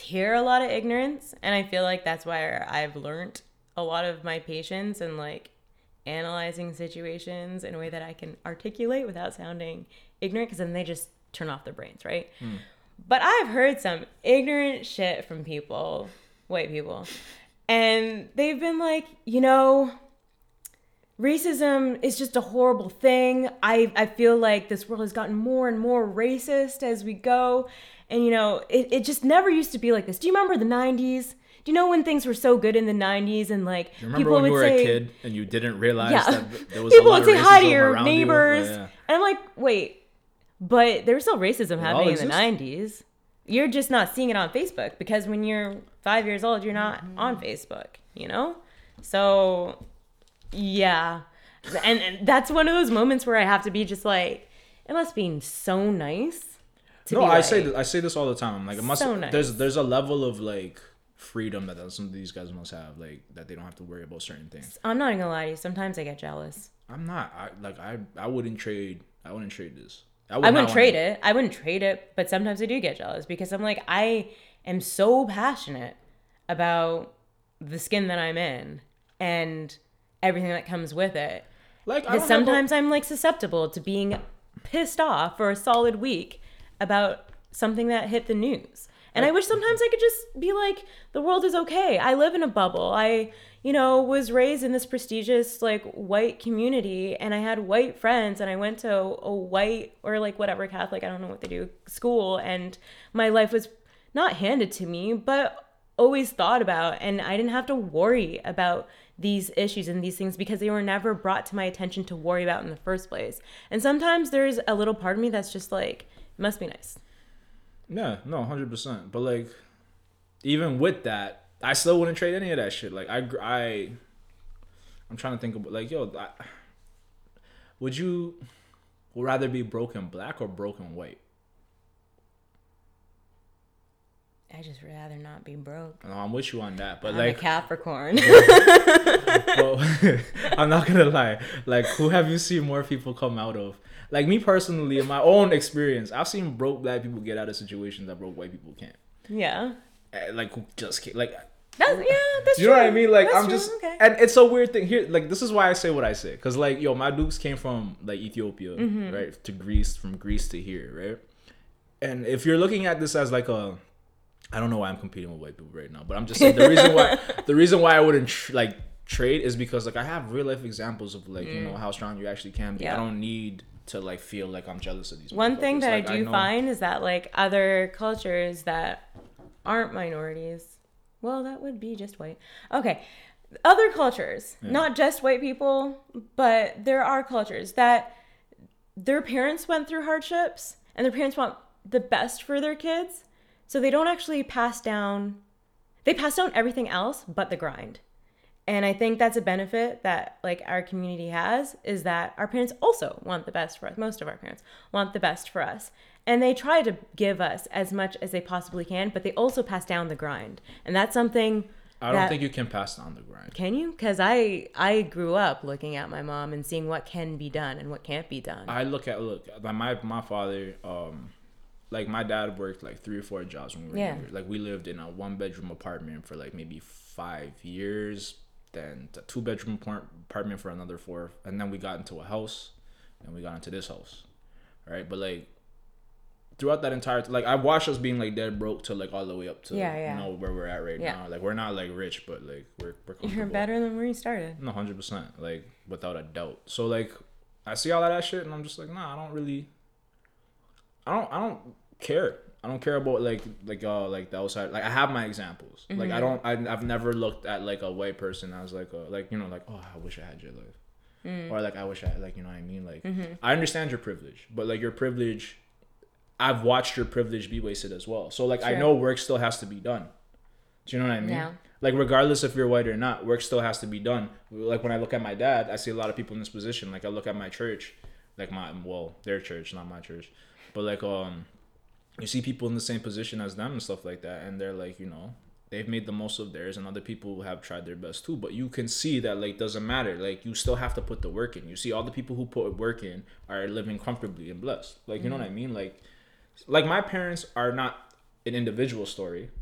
hear a lot of ignorance, and I feel like that's why I've learned a lot of my patience and like analyzing situations in a way that I can articulate without sounding ignorant, because then they just turn off their brains, right? Mm. But I've heard some ignorant shit from people, white people, and they've been like, you know, racism is just a horrible thing. I I feel like this world has gotten more and more racist as we go. And, you know, it, it just never used to be like this. Do you remember the nineties? Do you know when things were so good in the nineties and like people would say... Remember when you were say, a kid and you didn't realize yeah. that there was people a lot would say hi to your neighbors. You. Yeah, yeah. And I'm like, wait, but there was still racism happening in the nineties. You're just not seeing it on Facebook because when you're five years old, you're not mm-hmm. on Facebook, you know? So, yeah. and, and that's one of those moments where I have to be just like, it must be so nice to no, be No, I like, say th- I say this all the time. I'm like, it must so nice. there's there's a level of like... freedom that some of these guys must have, like that they don't have to worry about certain things. I'm not gonna lie to you. Sometimes I get jealous. I'm not. I like. I. I wouldn't trade. I wouldn't trade this. I, would I wouldn't trade wanna... it. I wouldn't trade it. But sometimes I do get jealous because I'm like, I am so passionate about the skin that I'm in and everything that comes with it. Like, because sometimes a... I'm like susceptible to being pissed off for a solid week about something that hit the news. And I wish sometimes I could just be like, the world is okay. I live in a bubble. I, you know, was raised in this prestigious, like, white community. And I had white friends. And I went to a white or, like, whatever, Catholic, I don't know what they do, school. And my life was not handed to me, but always thought about. And I didn't have to worry about these issues and these things because they were never brought to my attention to worry about in the first place. And sometimes there's a little part of me that's just like, it must be nice. Yeah, no, one hundred percent. But, like, even with that, I still wouldn't trade any of that shit. Like, I, I, I'm trying to think about, like, yo, I, would you rather be broke and black or broke and white? I just rather not be broke. No, I'm with you on that. But I'm like, a Capricorn. Well, I'm not going to lie. Like, who have you seen more people come out of? Like, me personally, in my own experience, I've seen broke black people get out of situations that broke white people can't. Yeah. Like, who just can't. Like, that's, yeah, that's you true. You know what I mean? Like, that's I'm true. just, okay. And it's a weird thing here. Like, this is why I say what I say. Because, like, yo, my dukes came from, like, Ethiopia, mm-hmm. right? To Greece, from Greece to here, right? And if you're looking at this as, like, a, I don't know why I'm competing with white people right now, but I'm just saying the reason why the reason why I wouldn't tr- like trade is because like I have real life examples of like mm. you know how strong you actually can be. Yeah. I don't need to like feel like I'm jealous of these people. One thing that like, I do I know... find is that like other cultures that aren't minorities, well that would be just white. Okay. Other cultures, yeah. not just white people, but there are cultures that their parents went through hardships and their parents want the best for their kids. So they don't actually pass down, they pass down everything else but the grind. And I think that's a benefit that like our community has is that our parents also want the best for us. Most of our parents want the best for us. And they try to give us as much as they possibly can, but they also pass down the grind. And that's something I don't that, think you can pass down the grind. Can you? Because I, I grew up looking at my mom and seeing what can be done and what can't be done. I look at, look, my, my father... um Like, my dad worked, like, three or four jobs when we were yeah. younger. Like, we lived in a one-bedroom apartment for, like, maybe five years. Then a two-bedroom apartment for another four. And then we got into a house. And we got into this house. Right? But, like, throughout that entire... Th- like, I watched us being, like, dead broke to, like, all the way up to, yeah, yeah. you know, where we're at right yeah. now. Like, we're not, like, rich, but, like, we're, we're comfortable. You're better than where you started. No, one hundred percent. Like, without a doubt. So, like, I see all of that shit, and I'm just like, nah, I don't really... I don't I don't care. I don't care about like like uh like the outside. Like I have my examples. Mm-hmm. Like I don't I I've never looked at like a white person as like a like you know like oh I wish I had your life. Mm. Or like I wish I had like you know what I mean like mm-hmm. I understand your privilege, but like your privilege I've watched your privilege be wasted as well. So like sure. I know work still has to be done. Do you know what I mean? Yeah. Like regardless if you're white or not, work still has to be done. Like when I look at my dad, I see a lot of people in this position. Like I look at my church, like my well, their church, not my church. But, like, um, you see people in the same position as them and stuff like that. And they're, like, you know, they've made the most of theirs. And other people have tried their best, too. But you can see that, like, doesn't matter. Like, you still have to put the work in. You see all the people who put work in are living comfortably and blessed. Like, you mm-hmm. know what I mean? Like, like my parents are not an individual story.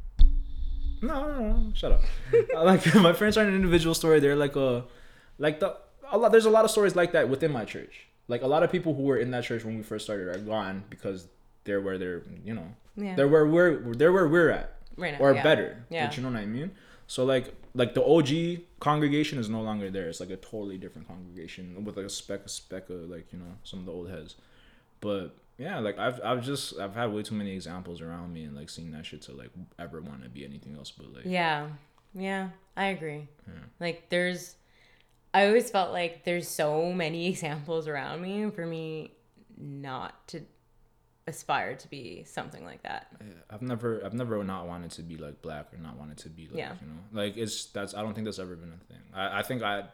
No, no, no. Shut up. Like, my parents aren't an individual story. They're, like, a... Like, the a lot, there's a lot of stories like that within my church. Like, a lot of people who were in that church when we first started are gone because they're where they're, you know, yeah. they're where we're, they're where we're at right now, or yeah. better. Yeah. But you know what I mean? So, like, like the O G congregation is no longer there. It's, like, a totally different congregation with, like, a speck, a speck of, like, you know, some of the old heads. But yeah, like I've I've just I've had way too many examples around me and like seen that shit to like ever want to be anything else but like. Yeah, yeah, I agree. Yeah. Like there's, I always felt like there's so many examples around me for me not to aspire to be something like that. I've never I've never not wanted to be like black or not wanted to be like, yeah. you know, like it's that's I don't think that's ever been a thing. I, I think I.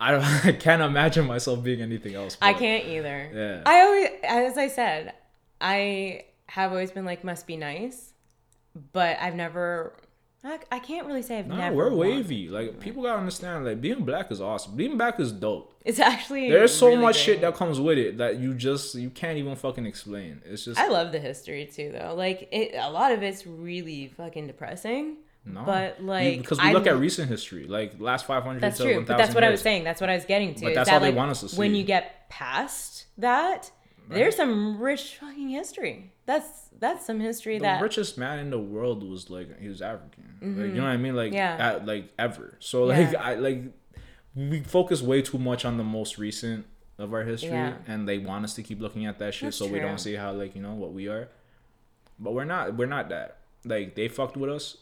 I don't. I can't imagine myself being anything else. I can't either. Yeah. I always, as I said, I have always been like, must be nice, but I've never. I, I can't really say I've no, never. We're wavy. Like right. people gotta understand. Like being black is awesome. Being black is dope. It's actually there's so really much great. Shit that comes with it that you just you can't even fucking explain. It's just. I love the history too, though. Like it, a lot of it's really fucking depressing. No, but like, because we I'm, look at recent history, like last five hundred that's to true, one thousand but that's what years. I was saying. That's what I was getting to. But that's that all like, they want us to see. When you get past that, right. there's some rich fucking history. That's that's some history the that... The richest man in the world was like, he was African. Mm-hmm. Like, you know what I mean? Like, yeah. at, like ever. So like, yeah. I like we focus way too much on the most recent of our history. Yeah. And they want us to keep looking at that shit that's so true. We don't see how like, you know, what we are. But we're not. We're not that. Like, they fucked with us.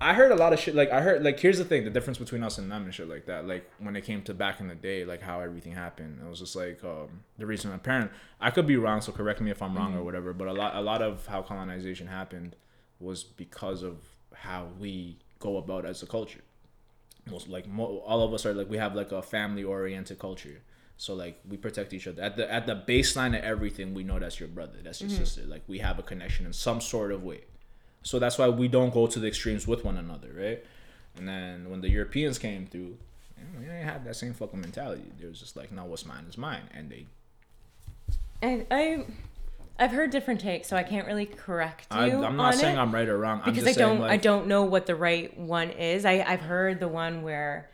I heard a lot of shit, like, I heard, like, here's the thing, the difference between us and them and shit like that, like, when it came to back in the day, like, how everything happened, it was just, like, um, the reason apparent, I could be wrong, so correct me if I'm wrong mm-hmm. or whatever, but a lot, a lot of how colonization happened was because of how we go about as a culture. Most, like, mo- all of us are, like, we have, like, a family-oriented culture, so, like, we protect each other. At the at the baseline of everything, we know that's your brother, that's your mm-hmm. sister, like, we have a connection in some sort of way. So that's why we don't go to the extremes with one another, right? And then when the Europeans came through, we didn't have that same fucking mentality. They was just like, no, what's mine is mine. And they... And I, I've heard different takes, so I can't really correct you I, I'm not on saying it I'm right or wrong. Because I'm just I, don't, saying like, I don't know what the right one is. I, I've heard the one where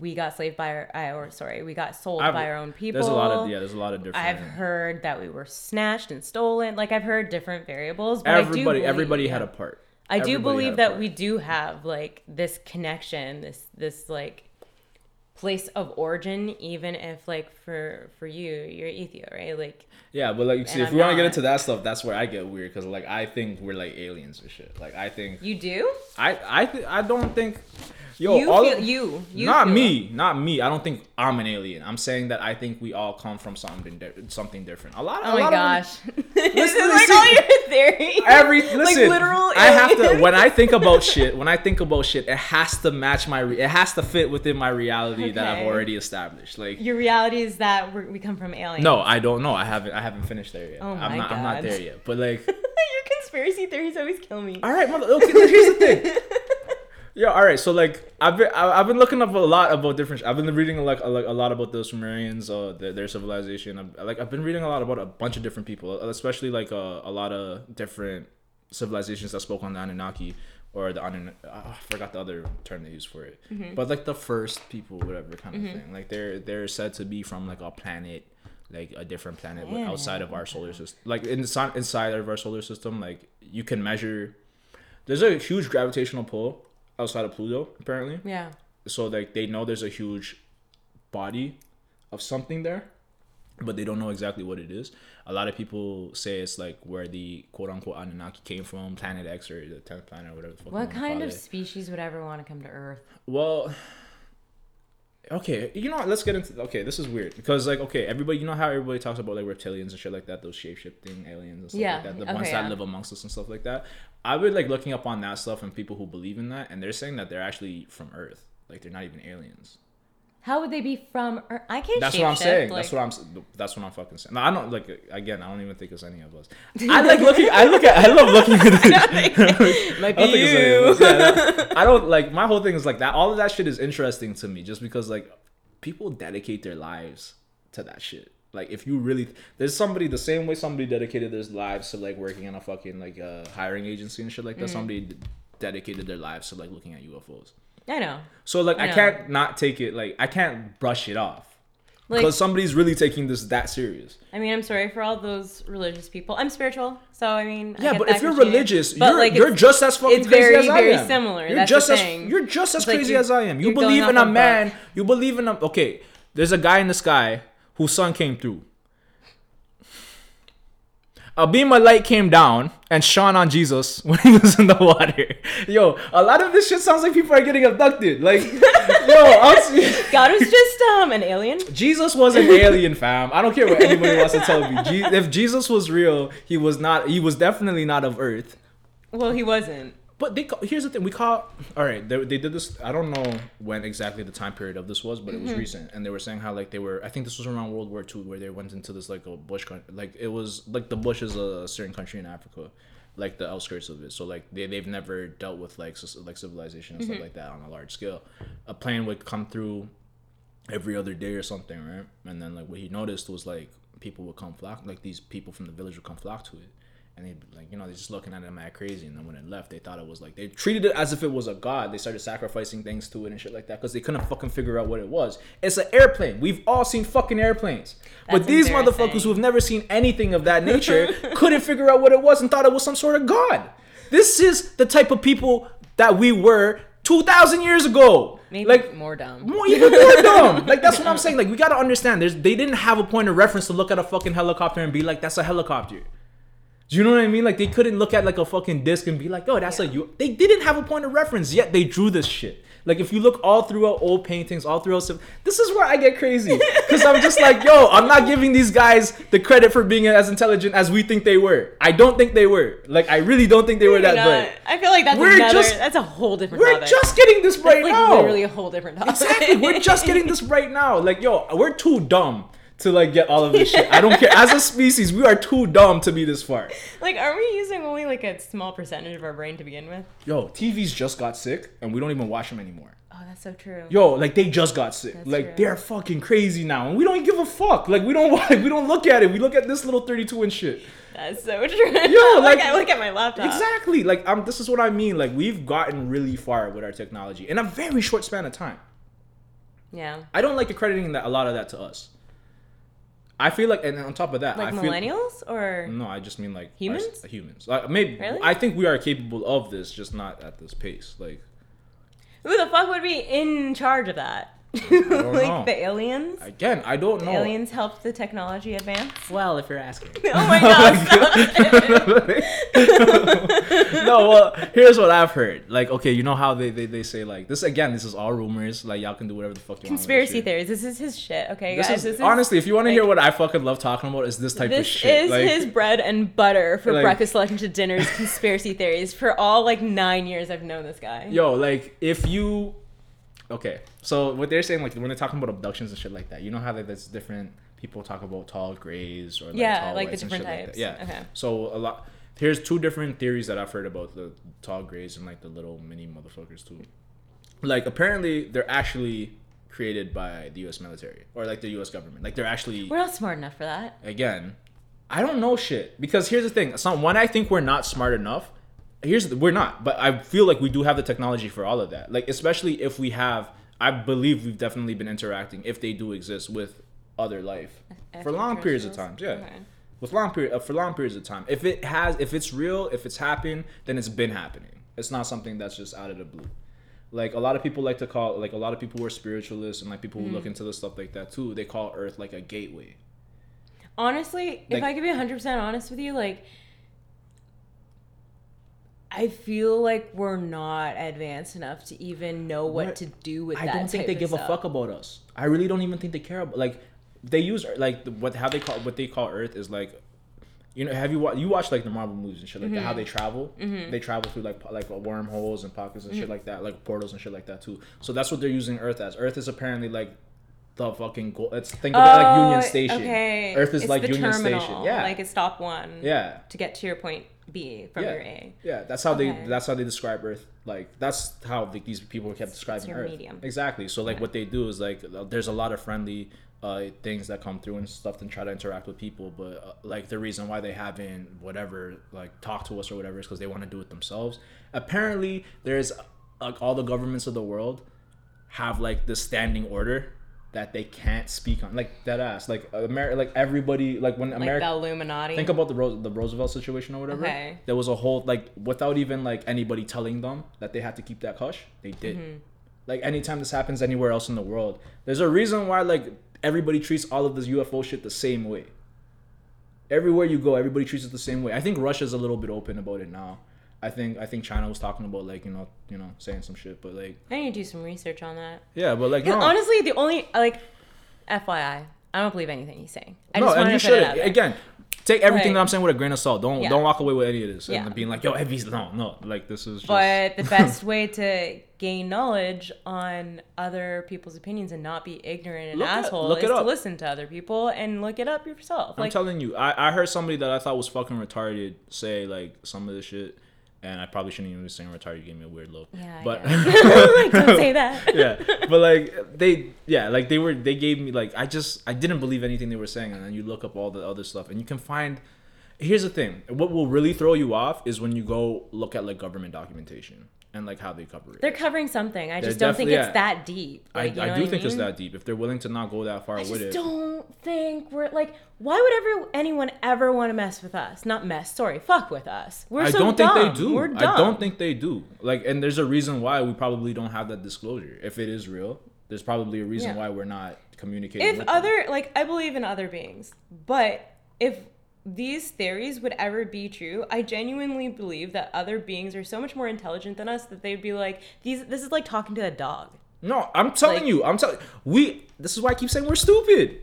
we got slaved by our... Or sorry, we got sold I've, by our own people. There's a lot of... Yeah, there's a lot of different... I've heard that we were snatched and stolen. Like, I've heard different variables. But everybody I do believe, everybody had a part. I everybody do believe that part. We do have, like, this connection, this, this like, place of origin, even if, like, for for you, you're Ethiopia, right? Like... Yeah, but, like, see, if we want to get into that stuff, that's where I get weird. Because, like, I think we're, like, aliens or shit. Like, I think... You do? I, I, th- I don't think... Yo, you, all feel, of, you, you. Not feel. me, not me. I don't think I'm an alien. I'm saying that I think we all come from something, di- something different. A lot. Of, oh a my lot gosh, of, listen, this is like see, all your theories. Every listen, like literal I have to. When I think about shit, when I think about shit, it has to match my. Re- it has to fit within my reality okay. that I've already established. Like your reality is that we're, we come from aliens. No, I don't know. I haven't. I haven't finished there yet. Oh my I'm not, God. I'm not there yet. But like your conspiracy theories always kill me. All right, mother. Okay, here's the thing. Yeah, all right. So like, I've been I've been looking up a lot about different. I've been reading like a, like a lot about the Sumerians, uh, their, their civilization. I've, like I've been reading a lot about a bunch of different people, especially like uh, a lot of different civilizations that spoke on the Anunnaki or the Anunnaki. Oh, I forgot the other term they used for it. Mm-hmm. But like the first people, whatever kind of mm-hmm. thing. Like they're they're said to be from like a planet, like a different planet yeah. outside of our solar system. Like in the sun, inside of our solar system, like you can measure. There's a huge gravitational pull. Outside of Pluto, apparently. Yeah. So, like, they know there's a huge body of something there, but they don't know exactly what it is. A lot of people say it's, like, where the quote-unquote Anunnaki came from, Planet X or the tenth planet or whatever the fuck. What kind of species would ever want to come to Earth? Well, okay. You know what? Let's get into... Okay, this is weird. Because, like, okay, everybody... You know how everybody talks about, like, reptilians and shit like that? Those shape-shifting aliens and stuff yeah. like that? The okay, ones yeah. that live amongst us and stuff like that? I've been like looking up on that stuff and people who believe in that, and they're saying that they're actually from Earth, like they're not even aliens. How would they be from Earth? I can't. That's what I'm saying. Like... That's what I'm. That's what I'm fucking saying. No, I don't like. Again, I don't even think it's any of us. I like looking. I look at. I love looking at this. Might be you. Yeah, like, I don't like. My whole thing is like that. All of that shit is interesting to me, just because like people dedicate their lives to that shit. Like, if you really... Th- there's somebody... The same way somebody dedicated their lives to, like, working in a fucking, like, uh, hiring agency and shit like that. Mm. Somebody d- dedicated their lives to, like, looking at U F Os. I know. So, like, I, I can't not take it... Like, I can't brush it off. Because like, somebody's really taking this that serious. I mean, I'm sorry for all those religious people. I'm spiritual, so, I mean... Yeah, I but if you're religious, you're, like, you're just as fucking crazy very, as I am. It's very, very similar. You're That's just the thing. As, you're just as it's crazy like as I am. You believe in a man. Book. You believe in a... Okay, there's a guy in the sky... whose son came through. a beam of light came down and shone on Jesus when he was in the water. Yo, a lot of this shit sounds like people are getting abducted. Like, yo, was, God was just um an alien. Jesus was an alien, fam. I don't care what anybody wants to tell me. Je- if Jesus was real, he was not. He was definitely not of Earth. Well, he wasn't. But they call, here's the thing. We call all right. They, they did this. I don't know when exactly the time period of this was, but it was mm-hmm. recent. And they were saying how like they were. I think this was around World War Two, where they went into this like a bush country. Like it was like the bush is a certain country in Africa, like the outskirts of it. So like they they've never dealt with like like civilization and mm-hmm. stuff like that on a large scale. A plane would come through every other day or something, right? And then like what he noticed was like people would come flock. Like these people from the village would come flock to it. And they like, you know, they're just looking at it mad crazy. And then when it left, they thought it was like, they treated it as if it was a god. They started sacrificing things to it and shit like that because they couldn't fucking figure out what it was. It's an airplane. We've all seen fucking airplanes. That's but these motherfuckers who have never seen anything of that nature couldn't figure out what it was and thought it was some sort of god. This is the type of people that we were two thousand years ago. Maybe like, more dumb. More, even more dumb. Like, that's what I'm saying. Like, we got to understand. There's, they didn't have a point of reference to look at a fucking helicopter and be like, that's a helicopter. Do you know what I mean? Like, they couldn't look at, like, a fucking disc and be like, oh, that's yeah. a... U-. They didn't have a point of reference, yet they drew this shit. Like, if you look all throughout old paintings, all throughout... This is where I get crazy. Because I'm just like, yo, I'm not giving these guys the credit for being as intelligent as we think they were. I don't think they were. Like, I really don't think they were that not. bright. I feel like that's we're another... Just, that's a whole different we're topic. We're just getting this right like, now. Like, literally a whole different topic. Exactly. We're just getting this right now. Like, yo, we're too dumb to like get all of this shit. I don't care. As a species, we are too dumb to be this far. Like, aren't we using only like a small percentage of our brain to begin with? Yo, T Vs just got sick and we don't even watch them anymore. Oh, that's so true. Yo, like they just got sick. That's like true. They're fucking crazy now and we don't give a fuck. Like we don't like, we don't look at it. We look at this little thirty-two inch shit. That's so true. Yo, like, like I look at my laptop. Exactly. Like I'm this is what I mean. Like we've gotten really far with our technology in a very short span of time. Yeah. I don't like accrediting that a lot of that to us. I feel like, and on top of that, like I millennials feel, or no, I just mean like humans. Our, humans, like, maybe. Really? I think we are capable of this, just not at this pace. Like, who the fuck would be in charge of that? I don't like know. The aliens? Again, I don't the know. Aliens helped the technology advance. Well, if you're asking. Oh my god! No, well, here's what I've heard. Like, okay, you know how they, they, they say like this again. This is all rumors. Like, y'all can do whatever the fuck you Conspiracy want. Conspiracy theories. This is his shit. Okay, this guys. Is, this is, honestly, if you want to like, hear what I fucking love talking about, is this type this of shit. This is like, his bread and butter for like, breakfast, lunch, and dinners. Conspiracy theories. For all like nine years, I've known this guy. Yo, like if you. Okay, so what they're saying, like, when they're talking about abductions and shit like that, you know how like, there's different people talk about tall grays or, like, yeah, tall like whites the different and shit types. Like that. Yeah, okay. So a lot, here's two different theories that I've heard about the tall grays and, like, the little mini motherfuckers, too. Like, apparently, they're actually created by the U S military or, like, the U S government. Like, they're actually... We're not smart enough for that. Again, I don't know shit. Because here's the thing. Some, when I think we're not smart enough... Here's the, we're not, but I feel like we do have the technology for all of that. Like, especially if we have, I believe we've definitely been interacting, if they do exist, with other life for long periods of time. Yeah, okay. with long period uh, for long periods of time. If it has, if it's real, if it's happened, then it's been happening. It's not something that's just out of the blue. Like a lot of people like to call, like a lot of people who are spiritualists and like people who mm. look into this stuff like that too. They call Earth like a gateway. Honestly, like, if I could be one hundred percent honest with you, like. I feel like we're not advanced enough to even know what we're, to do with I that. I don't think they give stuff. a fuck about us. I really don't even think they care about. Like, they use like what how they call what they call Earth is like, you know, have you wa- you watch like the Marvel movies and shit like mm-hmm. that? How they travel, mm-hmm. they travel through like like wormholes and pockets and mm-hmm. shit like that, like portals and shit like that too. So that's what they're using Earth as. Earth is apparently like. The fucking goal. Let's think oh, about like Union Station. Okay. Earth is it's like the Union terminal. Station. Yeah, like it's stop one. Yeah, to get to your point B from yeah. your A. Yeah, that's how okay. they. That's how they describe Earth. Like that's how the, these people kept describing it's your Earth. Medium. Exactly. So like yeah. what they do is like there's a lot of friendly uh, things that come through and stuff and try to interact with people, but uh, like the reason why they haven't whatever like talked to us or whatever is because they want to do it themselves. Apparently, there's like all the governments of the world have like this standing order. That they can't speak on, like that ass, like America, like everybody, like when America, like the Illuminati. Think about the Rose- the Roosevelt situation or whatever. Okay. There was a whole like without even like anybody telling them that they had to keep that hush. They did. Mm-hmm. Like anytime this happens anywhere else in the world, there's a reason why like everybody treats all of this U F O shit the same way. everywhere you go, everybody treats it the same way. I think Russia's a little bit open about it now. I think I think China was talking about, like, you know, you know, saying some shit, but like I need to do some research on that. Yeah, but like no. honestly, the only like F Y I, I don't believe anything he's saying. I no, just and you should again take everything like, that I'm saying with a grain of salt. Don't yeah. don't walk away with any of this yeah. and being like, yo, Evie's no, no, like this is. Just... But the best way to gain knowledge on other people's opinions and not be ignorant and look asshole it, look is it to listen to other people and look it up yourself. I'm like, telling you, I I heard somebody that I thought was fucking retarded say like some of this shit. And I probably shouldn't even be saying retarded. You gave me a weird look. Yeah, but like, don't say that. Yeah, but like they, yeah, like they were. They gave me like I just I didn't believe anything they were saying. And then you look up all the other stuff, and you can find. Here's the thing: what will really throw you off is when you go look at like government documentation and like how they cover it. They're covering something. I just they're don't think it's yeah. that deep. Like, I, you know I do think I mean? it's that deep. If they're willing to not go that far I with just it, I don't think we're like. Why would ever anyone ever want to mess with us? Not mess, sorry, fuck with us. We're I so don't dumb. think they do. We're dumb. I don't think they do. Like, and there's a reason why we probably don't have that disclosure. If it is real, there's probably a reason yeah. why we're not communicating. If with other, them. like, I believe in other beings, but if these theories would ever be true, I genuinely believe that other beings are so much more intelligent than us that they'd be like, these. This is like talking to a dog. No, I'm telling like, you, I'm telling we. This is why I keep saying we're stupid.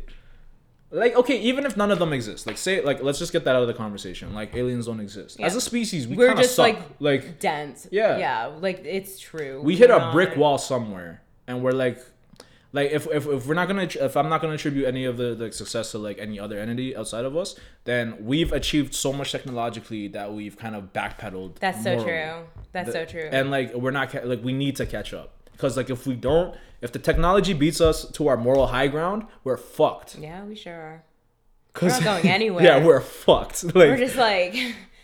Like, okay, even if none of them exist, like, say, like, let's just get that out of the conversation. Like, aliens don't exist. Yeah. As a species, we kind of suck. We're just, like, dense. Yeah. Yeah, like, it's true. We hit a brick wall somewhere, and we're, like, like, if if, if we're not going to, if I'm not going to attribute any of the, the success to, like, any other entity outside of us, then we've achieved so much technologically that we've kind of backpedaled. That's so true. That's so true. And, like, we're not, like, we need to catch up. Because, like, if we don't, if the technology beats us to our moral high ground, we're fucked. Yeah, we sure are. We're not going anywhere. Yeah, we're fucked. Like, we're just like,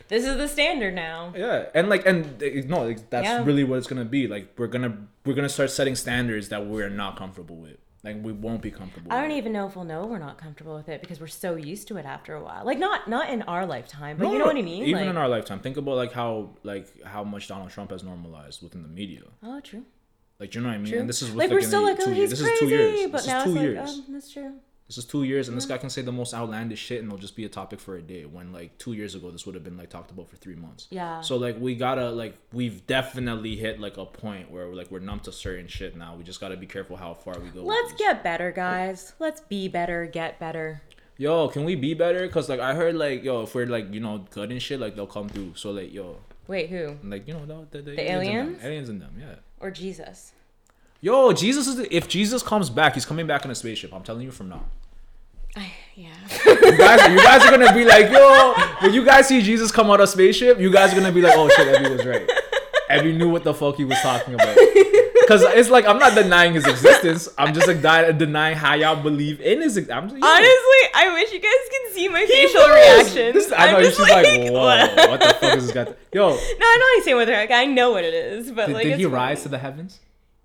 this is the standard now. Yeah, and, like, and, no, like, that's yeah. really what it's going to be. Like, we're going to we're gonna start setting standards that we're not comfortable with. Like, we won't be comfortable. I don't even know if we'll know we're not comfortable with it because we're so used to it after a while. Like, not not in our lifetime, but no, you know what I mean? Even like, in our lifetime. Think about, like, how like how much Donald Trump has normalized within the media. Oh, true. Like, you know what I mean? True. And this is like, we're still like, oh, he's crazy. This is two years. But now it's like, oh, that's true. This is two years, and this guy can say the most outlandish shit, and it'll just be a topic for a day. When, like, two years ago, this would have been, like, talked about for three months. Yeah. So, like, we gotta, like, we've definitely hit, like, a point where, we're like, we're numb to certain shit now. We just gotta be careful how far we go. Let's get better, guys. Let's be better, get better. Yo, can we be better? Because, like, I heard, like, yo, if we're, like, you know, good and shit, like, they'll come through. So, like, yo. Wait, who? Like, you know, the, the, the aliens? In aliens in them, yeah. Or Jesus. Yo, Jesus is. The, if Jesus comes back, he's coming back in a spaceship. I'm telling you from now. I, yeah. you, guys, you guys are gonna be like, yo, when you guys see Jesus come out of spaceship, you guys are gonna be like, oh shit, Evie was right. Evie knew what the fuck he was talking about. Because it's like, I'm not denying his existence. I'm just like di- denying how y'all believe in his existence. Honestly, I wish you guys could see my facial reaction. This, I know, she's like, like whoa, what? what the fuck is this guy? Th-? Yo. No, I'm not even saying what they're like. I know what it is. But did, like, did he funny. rise to the heavens?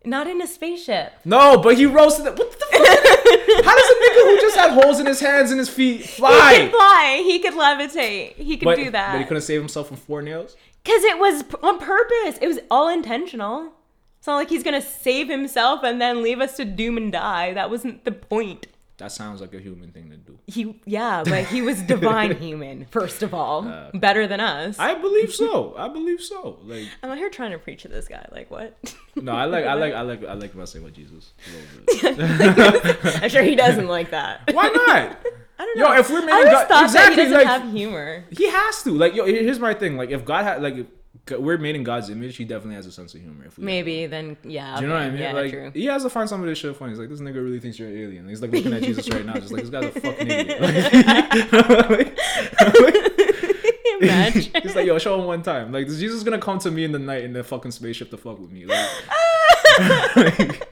Not in a spaceship. No, but he rose to the... What the fuck? How does a nigga who just had holes in his hands and his feet fly? He could fly. He could levitate. He could but, do that. But he couldn't save himself from four nails? Because it was on purpose. It was all intentional. It's not like he's going to save himself and then leave us to doom and die. That wasn't the point. That sounds like a human thing to do. He, yeah, but he was divine human, first of all. Uh, Better than us. I believe so. I believe so. Like, I'm out here trying to preach to this guy. Like, what? No, I like I like I like I like messing with Jesus a little bit. I'm sure he doesn't like that. Why not? I don't know. Yo, if we're made I always God, thought exactly, that he doesn't like, have humor. He has to. Like, yo, here's my thing. Like, if God had like if, we're made in God's image, he definitely has a sense of humor. If we Maybe, then, yeah. Do you know okay. what I mean? Yeah, like, true. He has to find some of this shit funny. He's like, this nigga really thinks you're an alien. He's like looking at Jesus right now, just like, this guy's a fucking idiot. Like, like, he's like, yo, show him one time. Like, this Jesus is gonna come to me in the night in the fucking spaceship to fuck with me. Like, like,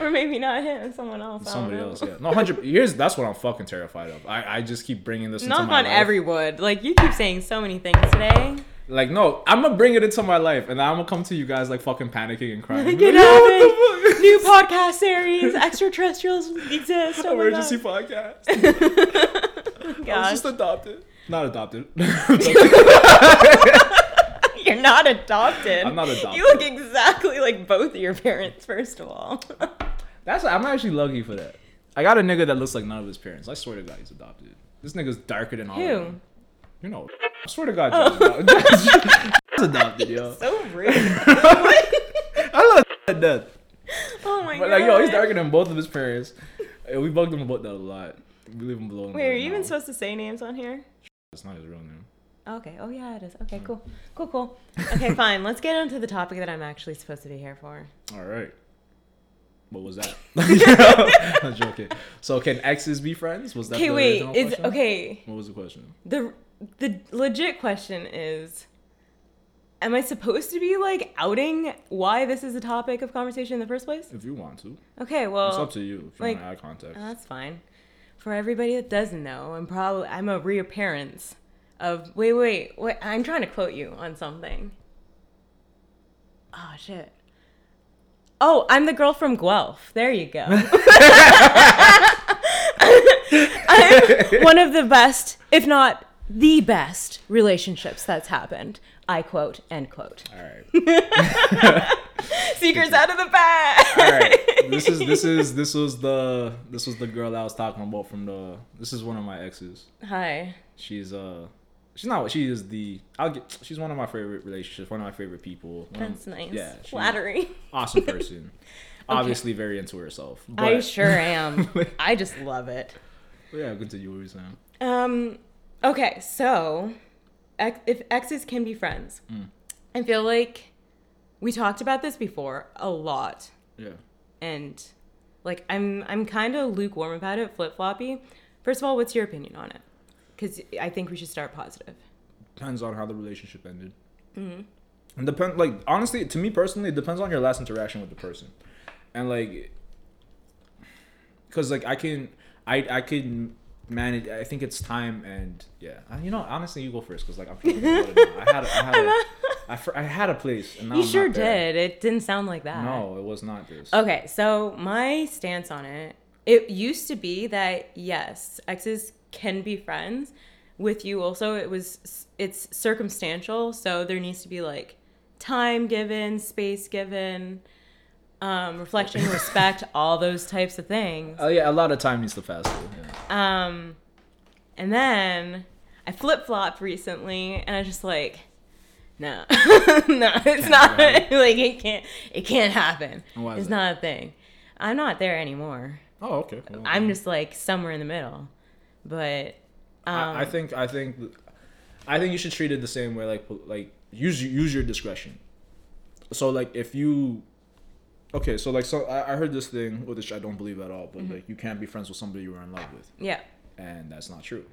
or maybe not him, someone else. Somebody else, yeah. No, one hundred years, that's what I'm fucking terrified of. I, I just keep bringing this Knock into my life. Knock on every wood. Like, you keep saying so many things today. Like, no, I'm going to bring it into my life, and I'm going to come to you guys, like, fucking panicking and crying. Get out New podcast series. Extraterreals exist. Oh Emergency podcast. Gosh. I was just adopted. Not adopted. You're not adopted. I'm not adopted. You look exactly like both of your parents, first of all. That's I'm actually lucky for that. I got a nigga that looks like none of his parents. I swear to God, he's adopted. This nigga's darker than all of them. You know, I swear to God, oh. Josh, Josh adopted, yo. He's so rude. I love that death. Oh my but God. But like, yo, he's darker than both of his parents. And we bugged him about that a lot. We leave him below. Wait, are you even supposed to say names on here? That's not his real name. Okay. Oh yeah, it is. Okay, cool. Cool, cool. Okay, fine. Let's get on to the topic that I'm actually supposed to be here for. All right. What was that? I'm joking. So can exes be friends? Was that the original question? Okay, wait. Okay. What was the question? The the legit question is, am I supposed to be like outing why this is a topic of conversation in the first place? If you want to. Okay, well. It's up to you. If you like, want to add context. That's fine. For everybody that doesn't know, I'm probably I'm a reappearance of wait wait wait. I'm trying to quote you on something. Oh shit. Oh, I'm the girl from Guelph. There you go. I'm one of the best, if not the best, relationships that's happened. I quote, end quote. All right. Secrets out of the bag. All right. This is this is this was the this was the girl I was talking about from the. This is one of my exes. Hi. She's uh. She's not. She is the. I'll get. She's one of my favorite relationships. One of my favorite people. That's nice. Yeah. Flattery. Awesome person. Okay. Obviously, very into herself. But... I sure am. I just love it. But yeah. Continue what you're saying. Um. Okay. So, ex- if exes can be friends, mm. I feel like we talked about this before a lot. Yeah. And, like, I'm I'm kind of lukewarm about it, flip floppy. First of all, what's your opinion on it? Because I think we should start positive. Depends on how the relationship ended. Mm-hmm. And depend, like, honestly, to me personally, it depends on your last interaction with the person. And, like, because, like, I can, I, I can manage, I think it's time and, yeah. You know, honestly, you go first because, like, I'm trying to think about it now. I had, I had a, I, fr- I had a place. And now you I'm sure not there. Did. It didn't sound like that. No, it was not this. Okay, so my stance on it, it used to be that, yes, exes can be friends. With you also, it was it's circumstantial, so there needs to be like time given, space given, um reflection, respect, all those types of things. Oh yeah, a lot of time needs to pass through. Yeah. Um and then I flip-flopped recently and I was just like, no. No, it's not like it can't it can't happen. Why is it's that? Not a thing. I'm not there anymore. Oh, okay. Well, I'm just like somewhere in the middle. But um, I, I think I think I think you should treat it the same way. Like like use use your discretion. So like if you okay, so like so I, I heard this thing, which I don't believe at all. But mm-hmm. like you can't be friends with somebody you were in love with. Yeah, and that's not true.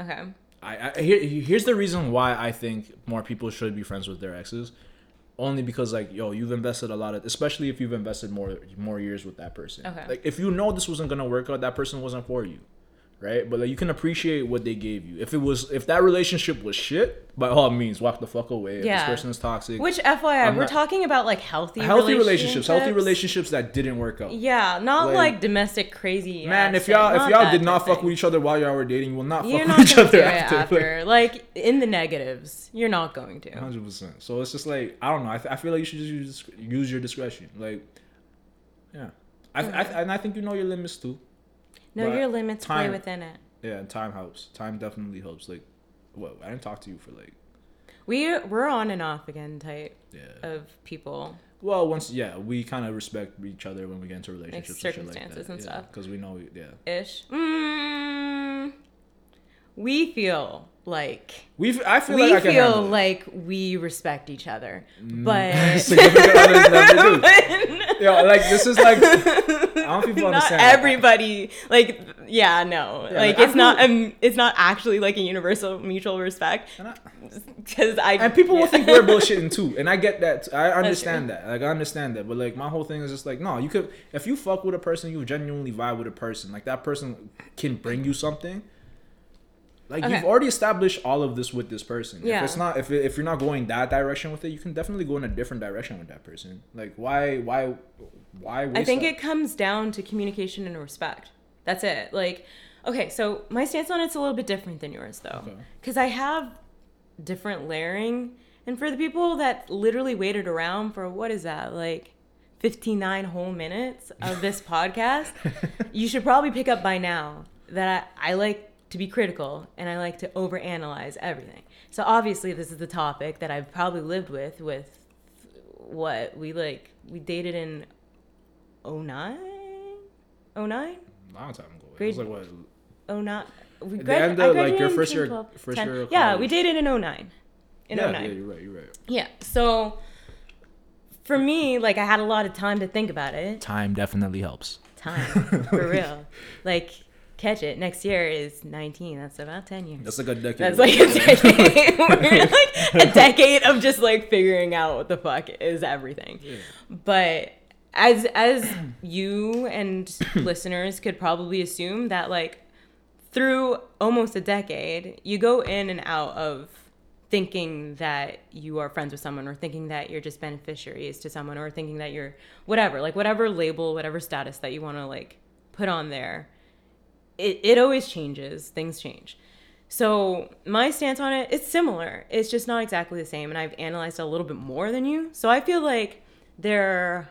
Okay. I, I here here's the reason why I think more people should be friends with their exes, only because like yo you've invested a lot of, especially if you've invested more more years with that person. Okay. Like if you know this wasn't gonna work out, that person wasn't for you. Right, but like you can appreciate what they gave you. If it was, if that relationship was shit, by all means, walk the fuck away. Yeah. If this person is toxic. Which F Y I, I'm we're not, talking about like healthy, healthy relationships, relationships, healthy relationships that didn't work out. Yeah, not like, like domestic crazy. Man, if y'all if y'all did not fuck with each other while y'all were dating, you will not fuck with each other after. after. Like, like in the negatives, you're not going to. one hundred percent. So it's just like I don't know. I, th- I feel like you should just use, use your discretion. Like, yeah, I, okay. I, I and I think you know your limits too. Know your limits, time, play within it. Yeah, and time helps. Time definitely helps. Like, what? I didn't talk to you for like. We we're on and off again type yeah. of people. Well, once yeah, we kind of respect each other when we get into relationships, like circumstances and, shit like that. and yeah, stuff. Because we know, we, yeah. Ish. Mm, we feel like we. I feel we like I feel like we respect each other, mm. but. Significant others never do. Yeah, like this is like. I don't think people not understand. Everybody, that. Like, yeah, no, yeah, like, like it's feel, not, um, it's not actually like a universal mutual respect. Because I, I and people yeah. will think we're bullshitting too, and I get that. I understand that. Like, I understand that. But like, my whole thing is just like, no, you could, if you fuck with a person, you genuinely vibe with a person. Like that person can bring you something. Like okay. You've already established all of this with this person. Yeah. If it's not, if it, if you're not going that direction with it, you can definitely go in a different direction with that person. Like why, why, why? Waste I think that? It comes down to communication and respect. That's it. Like, okay, so my stance on it's a little bit different than yours though, because okay. I have different layering. And for the people that literally waited around for what is that like fifty-nine whole minutes of this podcast, you should probably pick up by now that I, I like to be critical and I like to overanalyze everything. So obviously this is the topic that I've probably lived with, with what we like, we dated in oh nine? oh nine? Long time ago. Grade, it was like what? oh nine. We grad- end of, I graduated like your first year, first year of yeah, we dated in oh nine. In yeah, oh nine. Yeah, you're right, you're right. Yeah, so for me, like I had a lot of time to think about it. Time definitely helps. Time, for real. Like, catch it. Next year is nineteen. That's about ten years. That's like a decade. That's like a decade. We're like a decade of just like figuring out what the fuck is everything. Yeah. But as as you and listeners could probably assume that like through almost a decade, you go in and out of thinking that you are friends with someone or thinking that you're just beneficiaries to someone or thinking that you're whatever, like whatever label, whatever status that you want to like put on there. It it always changes. Things change. So my stance on it, it's similar. It's just not exactly the same. And I've analyzed it a little bit more than you. So I feel like there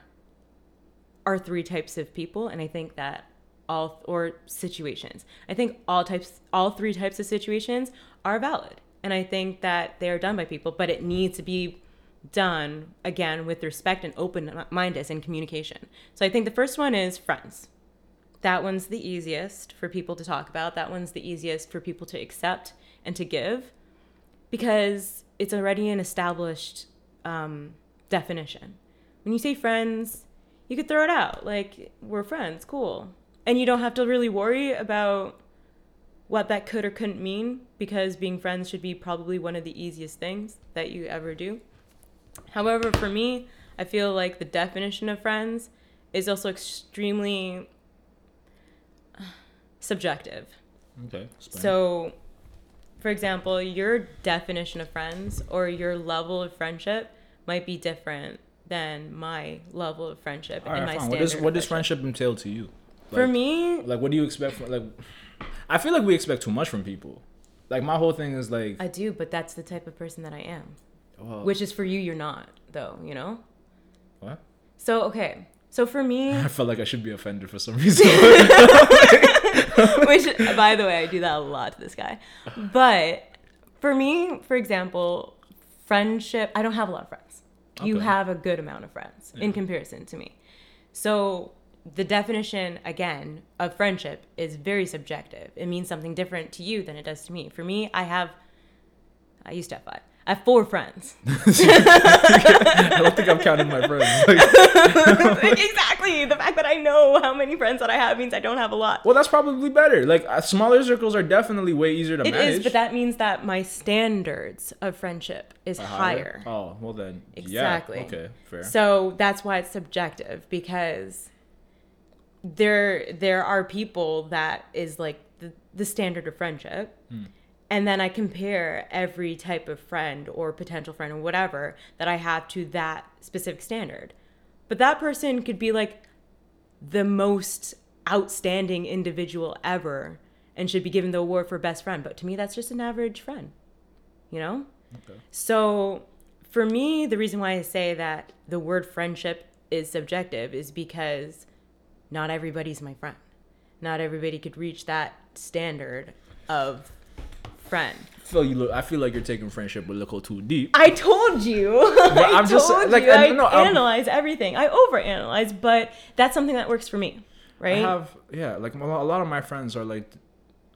are three types of people. And I think that all, or situations, I think all types, all three types of situations are valid. And I think that they are done by people, but it needs to be done again with respect and open-mindedness and communication. So I think the first one is friends. That one's the easiest for people to talk about. That one's the easiest for people to accept and to give because it's already an established um, definition. When you say friends, you could throw it out. Like, we're friends, cool. And you don't have to really worry about what that could or couldn't mean because being friends should be probably one of the easiest things that you ever do. However, for me, I feel like the definition of friends is also extremely subjective. Okay. Explain. So, for example, your definition of friends or your level of friendship might be different than my level of friendship. All right, and my fine. Standard. What does what does friendship entail to you? Like, for me, like, what do you expect from, like, I feel like we expect too much from people. Like, my whole thing is like, I do, but that's the type of person that I am. Well, which is for you, you're not, though, you know? What? So, okay. So for me, I felt like I should be offended for some reason. Which, by the way, I do that a lot to this guy. But for me, for example, friendship, I don't have a lot of friends. Okay. You have a good amount of friends yeah. in comparison to me. So the definition, again, of friendship is very subjective. It means something different to you than it does to me. For me, I have, I used to have five. I have four friends. I don't think I'm counting my friends. Like, exactly. The fact that I know how many friends that I have means I don't have a lot. Well, that's probably better. Like, uh, smaller circles are definitely way easier to it manage. It is, but that means that my standards of friendship is higher. higher. Oh, well then. Exactly. Yeah, okay, fair. So that's why it's subjective, because there there are people that is like the, the standard of friendship. Hmm. And then I compare every type of friend or potential friend or whatever that I have to that specific standard. But that person could be like the most outstanding individual ever and should be given the award for best friend. But to me, that's just an average friend, you know? Okay. So for me, the reason why I say that the word friendship is subjective is because not everybody's my friend. Not everybody could reach that standard of friend. So you look, I feel like you're taking friendship a little too deep. I told you. But I'm I just told like you. I, no, I analyze I'm, everything. I overanalyze, but that's something that works for me, right? I have yeah, like a lot of my friends are like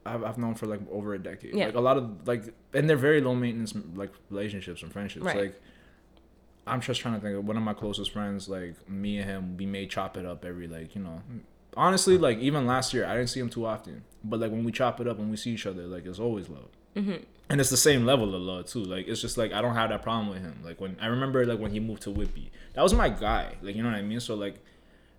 I've, I've known for like over a decade. Yeah. Like a lot of like, and they're very low maintenance like relationships and friendships. Right. Like I'm just trying to think of one of my closest friends. Like me and him, we may chop it up every like you know. Honestly, like even last year, I didn't see him too often. But like when we chop it up and we see each other, like it's always love. Mm-hmm. And it's the same level of love too. Like it's just like I don't have that problem with him. Like when I remember like when he moved to Whitby, that was my guy. Like you know what I mean. So like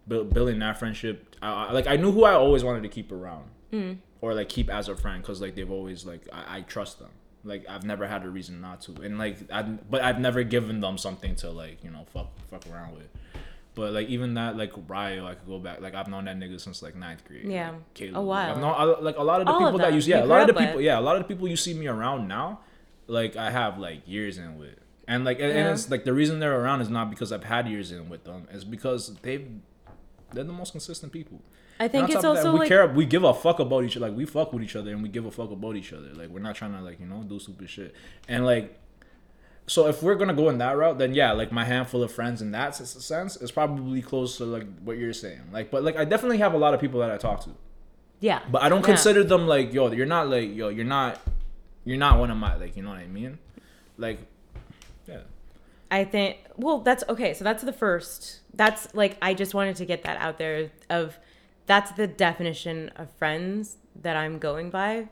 build, building that friendship, I, I, like I knew who I always wanted to keep around mm. or like keep as a friend because like they've always like I, I trust them. Like I've never had a reason not to, and like I but I've never given them something to like you know fuck fuck around with. But like even that like Ryo, I could go back. Like I've known that nigga since like ninth grade. Yeah, like, Caleb. A while. Like, I've known I, like a lot of the All people of that you yeah you a lot of the people with. yeah a lot of the people you see me around now, like I have like years in with. And like, yeah. and it's like the reason they're around is not because I've had years in with them. It's because they've they're the most consistent people. I think it's also that, we like, care, we give a fuck about each other. Like we fuck with each other and we give a fuck about each other. Like we're not trying to like, you know, do stupid shit. And like, so if we're gonna go in that route, then yeah, like my handful of friends in that sense is probably close to like what you're saying. Like, but like I definitely have a lot of people that I talk to. Yeah. But I don't yeah. consider them like, yo, you're not like, yo, you're not, you're not one of my, like, you know what I mean? Like, yeah. I think, well, that's okay. So that's the first, that's like, I just wanted to get that out there of, that's the definition of friends that I'm going by.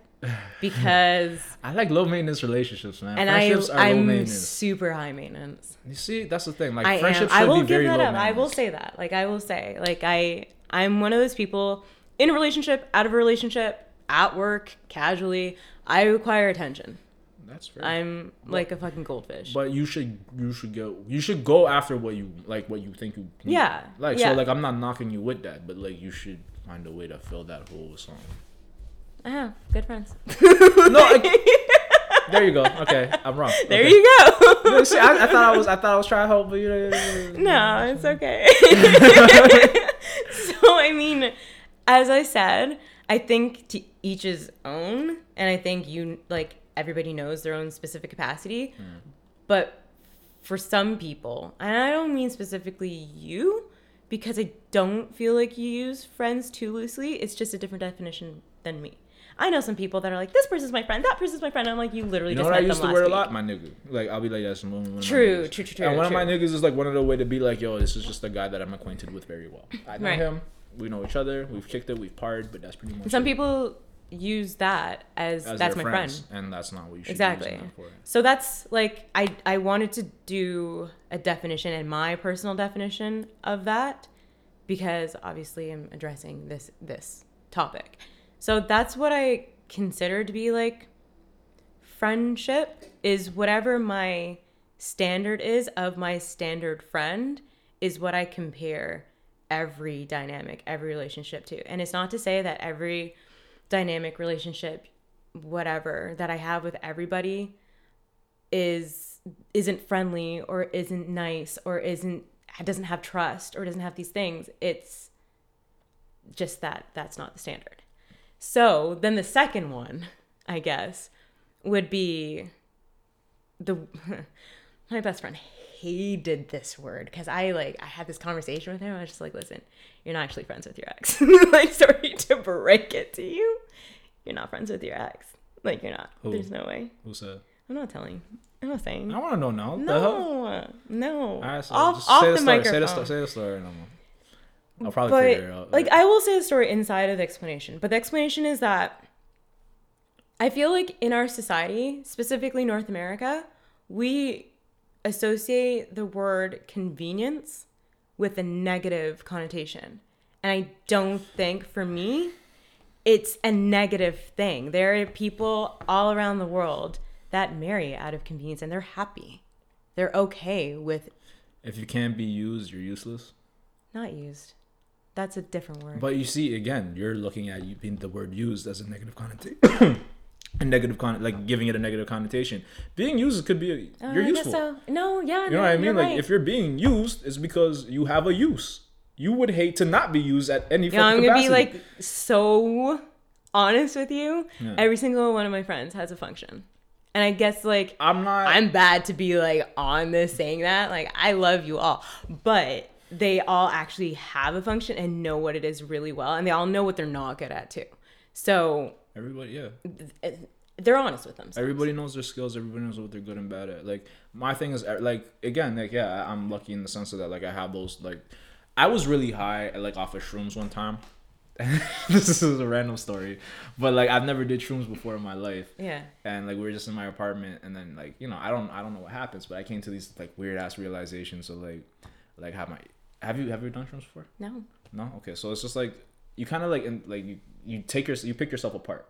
Because I like low maintenance relationships, man. And friendships I, are I'm low maintenance. Super high maintenance. You see, that's the thing. Like I friendships am. I will be give that up. Maintenance. I will say that. Like I will say, like I, I'm one of those people in a relationship, out of a relationship, at work, casually. I require attention. That's fair. I'm but, like a fucking goldfish. But you should, you should go, you should go after what you like, what you think you. Can, yeah. Like yeah. so, like I'm not knocking you with that, but like you should find a way to fill that hole with something. I have good friends. no, I, there you go. Okay, I'm wrong. There okay. you go. no, see, I, I thought I was. I thought I was trying to help, but you know. No, it's okay. So I mean, as I said, I think to each his own, and I think you like everybody knows their own specific capacity. Mm. But for some people, and I don't mean specifically you, because I don't feel like you use friends too loosely. It's just a different definition than me. I know some people that are like, this person's my friend, that person's my friend. I'm like, you literally you know just met them last week. I used to wear a lot, my nigga. Like, I'll be like, that's one of my True, niggas. true, true, true. And one true. of my niggas is like one of the way to be like, yo, this is just a guy that I'm acquainted with very well. I know right. him. We know each other. We've kicked it. We've parred, but that's pretty much Some it. people use that as, as that's my friends, friend. And that's not what you should exactly. be using that for. So that's like, I, I wanted to do a definition and my personal definition of that because obviously I'm addressing this this topic. So that's what I consider to be like friendship is whatever my standard is of my standard friend is what I compare every dynamic, every relationship to. And it's not to say that every dynamic relationship, whatever, that I have with everybody is isn't friendly or isn't nice or isn't doesn't have trust or doesn't have these things. It's just that that's not the standard. So then the second one, I guess, would be the my best friend hated this word because I like I had this conversation with him. I was just like, listen, you're not actually friends with your ex. Like, sorry to break it to you. You're not friends with your ex. Like, you're not. Who? There's no way. Who said? I'm not telling. I'm not saying. I want to know now. No. No. All right, so off just off say the, the microphone. Say the story. Say the story. No more. I'll probably but, figure it out. Like, I will say the story inside of the explanation. But the explanation is that I feel like in our society, specifically North America, we associate the word convenience with a negative connotation. And I don't think, for me, it's a negative thing. There are people all around the world that marry out of convenience, and they're happy. They're okay with... If you can't be used, you're useless? Not used. That's a different word. But you see, again, you're looking at you being the word used as a negative connotation. a negative con, like giving it a negative connotation. Being used could be, a, uh, you're I useful. Guess so. No, yeah. You know no, what I mean? Like right. if you're being used, it's because you have a use. You would hate to not be used at any fucking yeah, I'm capacity. I'm going to be like so honest with you. Yeah. Every single one of my friends has a function. And I guess like, I'm not, I'm bad to be like on this saying that. Like, I love you all. But they all actually have a function and know what it is really well. And they all know what they're not good at too. So everybody, yeah, th- they're honest with themselves. Everybody knows their skills. Everybody knows what they're good and bad at. Like my thing is like, again, like, yeah, I'm lucky in the sense of that. Like I have those, like I was really high like off of shrooms one time. This is a random story, but like I've never did shrooms before in my life. Yeah. And like we were just in my apartment and then like, you know, I don't, I don't know what happens, but I came to these like weird ass realizations. So like, like have my, Have you have you done shrooms before? No. No? Okay. So it's just like you kind of like in, like you, you take your you pick yourself apart.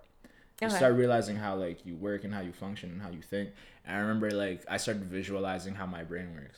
You okay. start realizing how like you work and how you function and how you think. And I remember like I started visualizing how my brain works.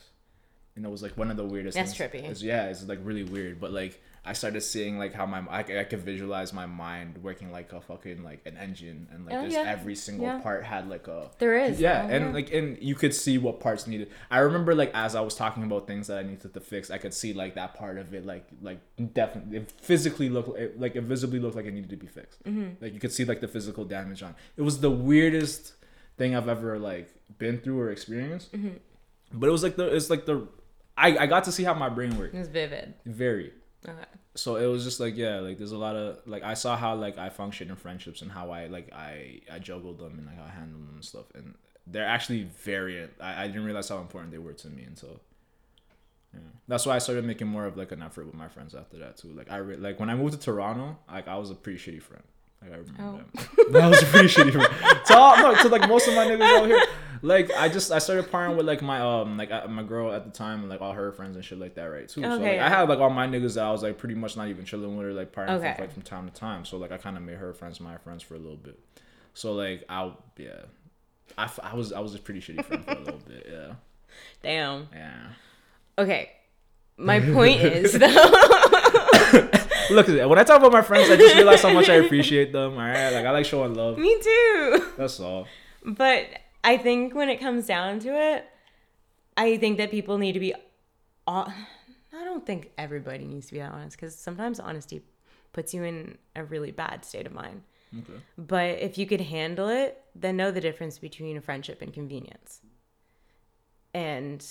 And it was like one of the weirdest That's things. That's trippy. It's, yeah, it's like really weird. But like I started seeing like how my I, I could visualize my mind working like a fucking like an engine, and like oh, just yeah. every single yeah. part had like a there is yeah, oh, and yeah. like and you could see what parts needed. I remember like as I was talking about things that I needed to fix, I could see like that part of it like like definitely it physically looked it, like it visibly looked like it needed to be fixed. Mm-hmm. Like you could see like the physical damage on. It was the weirdest thing I've ever like been through or experienced. Mm-hmm. But it was like the it's like the I, I got to see how my brain worked. It was vivid. Very. Okay. So it was just like, yeah, like there's a lot of like I saw how like I function in friendships and how I like I, I juggled them and like how I handled them and stuff, and they're actually variant. I, I didn't realize how important they were to me, and so yeah. That's why I started making more of like an effort with my friends after that too. Like I re- like when I moved to Toronto, like I was a pretty shitty friend. Like I remember oh. that. That was a pretty shitty friend. So no, so like most of my niggas out here. Like I just I started partying with like my um like I, my girl at the time and like all her friends and shit like that, right too. Okay. So like, I had like all my niggas that I was like pretty much not even chilling with her, like partying okay. from, like from time to time. So like I kind of made her friends my friends for a little bit. So like I yeah, I, I was I was a pretty shitty friend for a little bit. Yeah. Damn. Yeah. Okay. My point is though. Look at that. When I talk about my friends, I just realize how much I appreciate them. All right, like I like showing love. Me too. That's all. But I think when it comes down to it, I think that people need to be... I don't think everybody needs to be that honest, because sometimes honesty puts you in a really bad state of mind. Okay. But if you could handle it, then know the difference between a friendship and convenience. And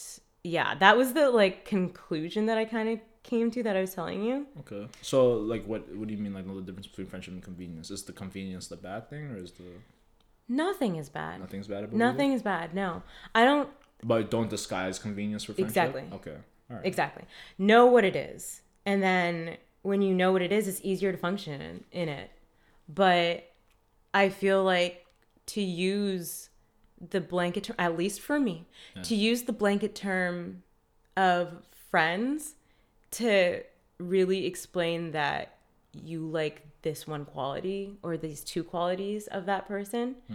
yeah, that was the like conclusion that I kind of came to that I was telling you. Okay. So like what, what do you mean like know the difference between friendship and convenience? Is the convenience the bad thing, or is the... Nothing is bad. Nothing's bad about Nothing it? is bad, no. I don't... But don't disguise convenience for friendship? Exactly. Okay. All right. Exactly. Know what it is. And then when you know what it is, it's easier to function in, in it. But I feel like to use the blanket term, at least for me, yeah. to use the blanket term of friends to really explain that you like this one quality or these two qualities of that person hmm.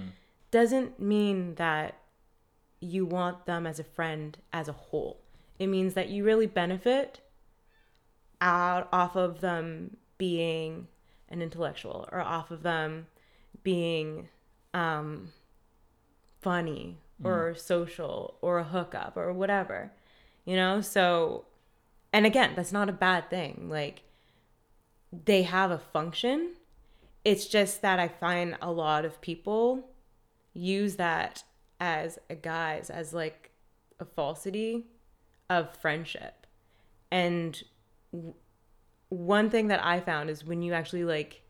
doesn't mean that you want them as a friend as a whole. It means that you really benefit out off of them being an intellectual, or off of them being um, funny or hmm. social or a hookup or whatever, you know? So, and again, that's not a bad thing. Like, they have a function. It's just that I find a lot of people use that as a guise, as like a falsity of friendship. And w- one thing that I found is when you actually like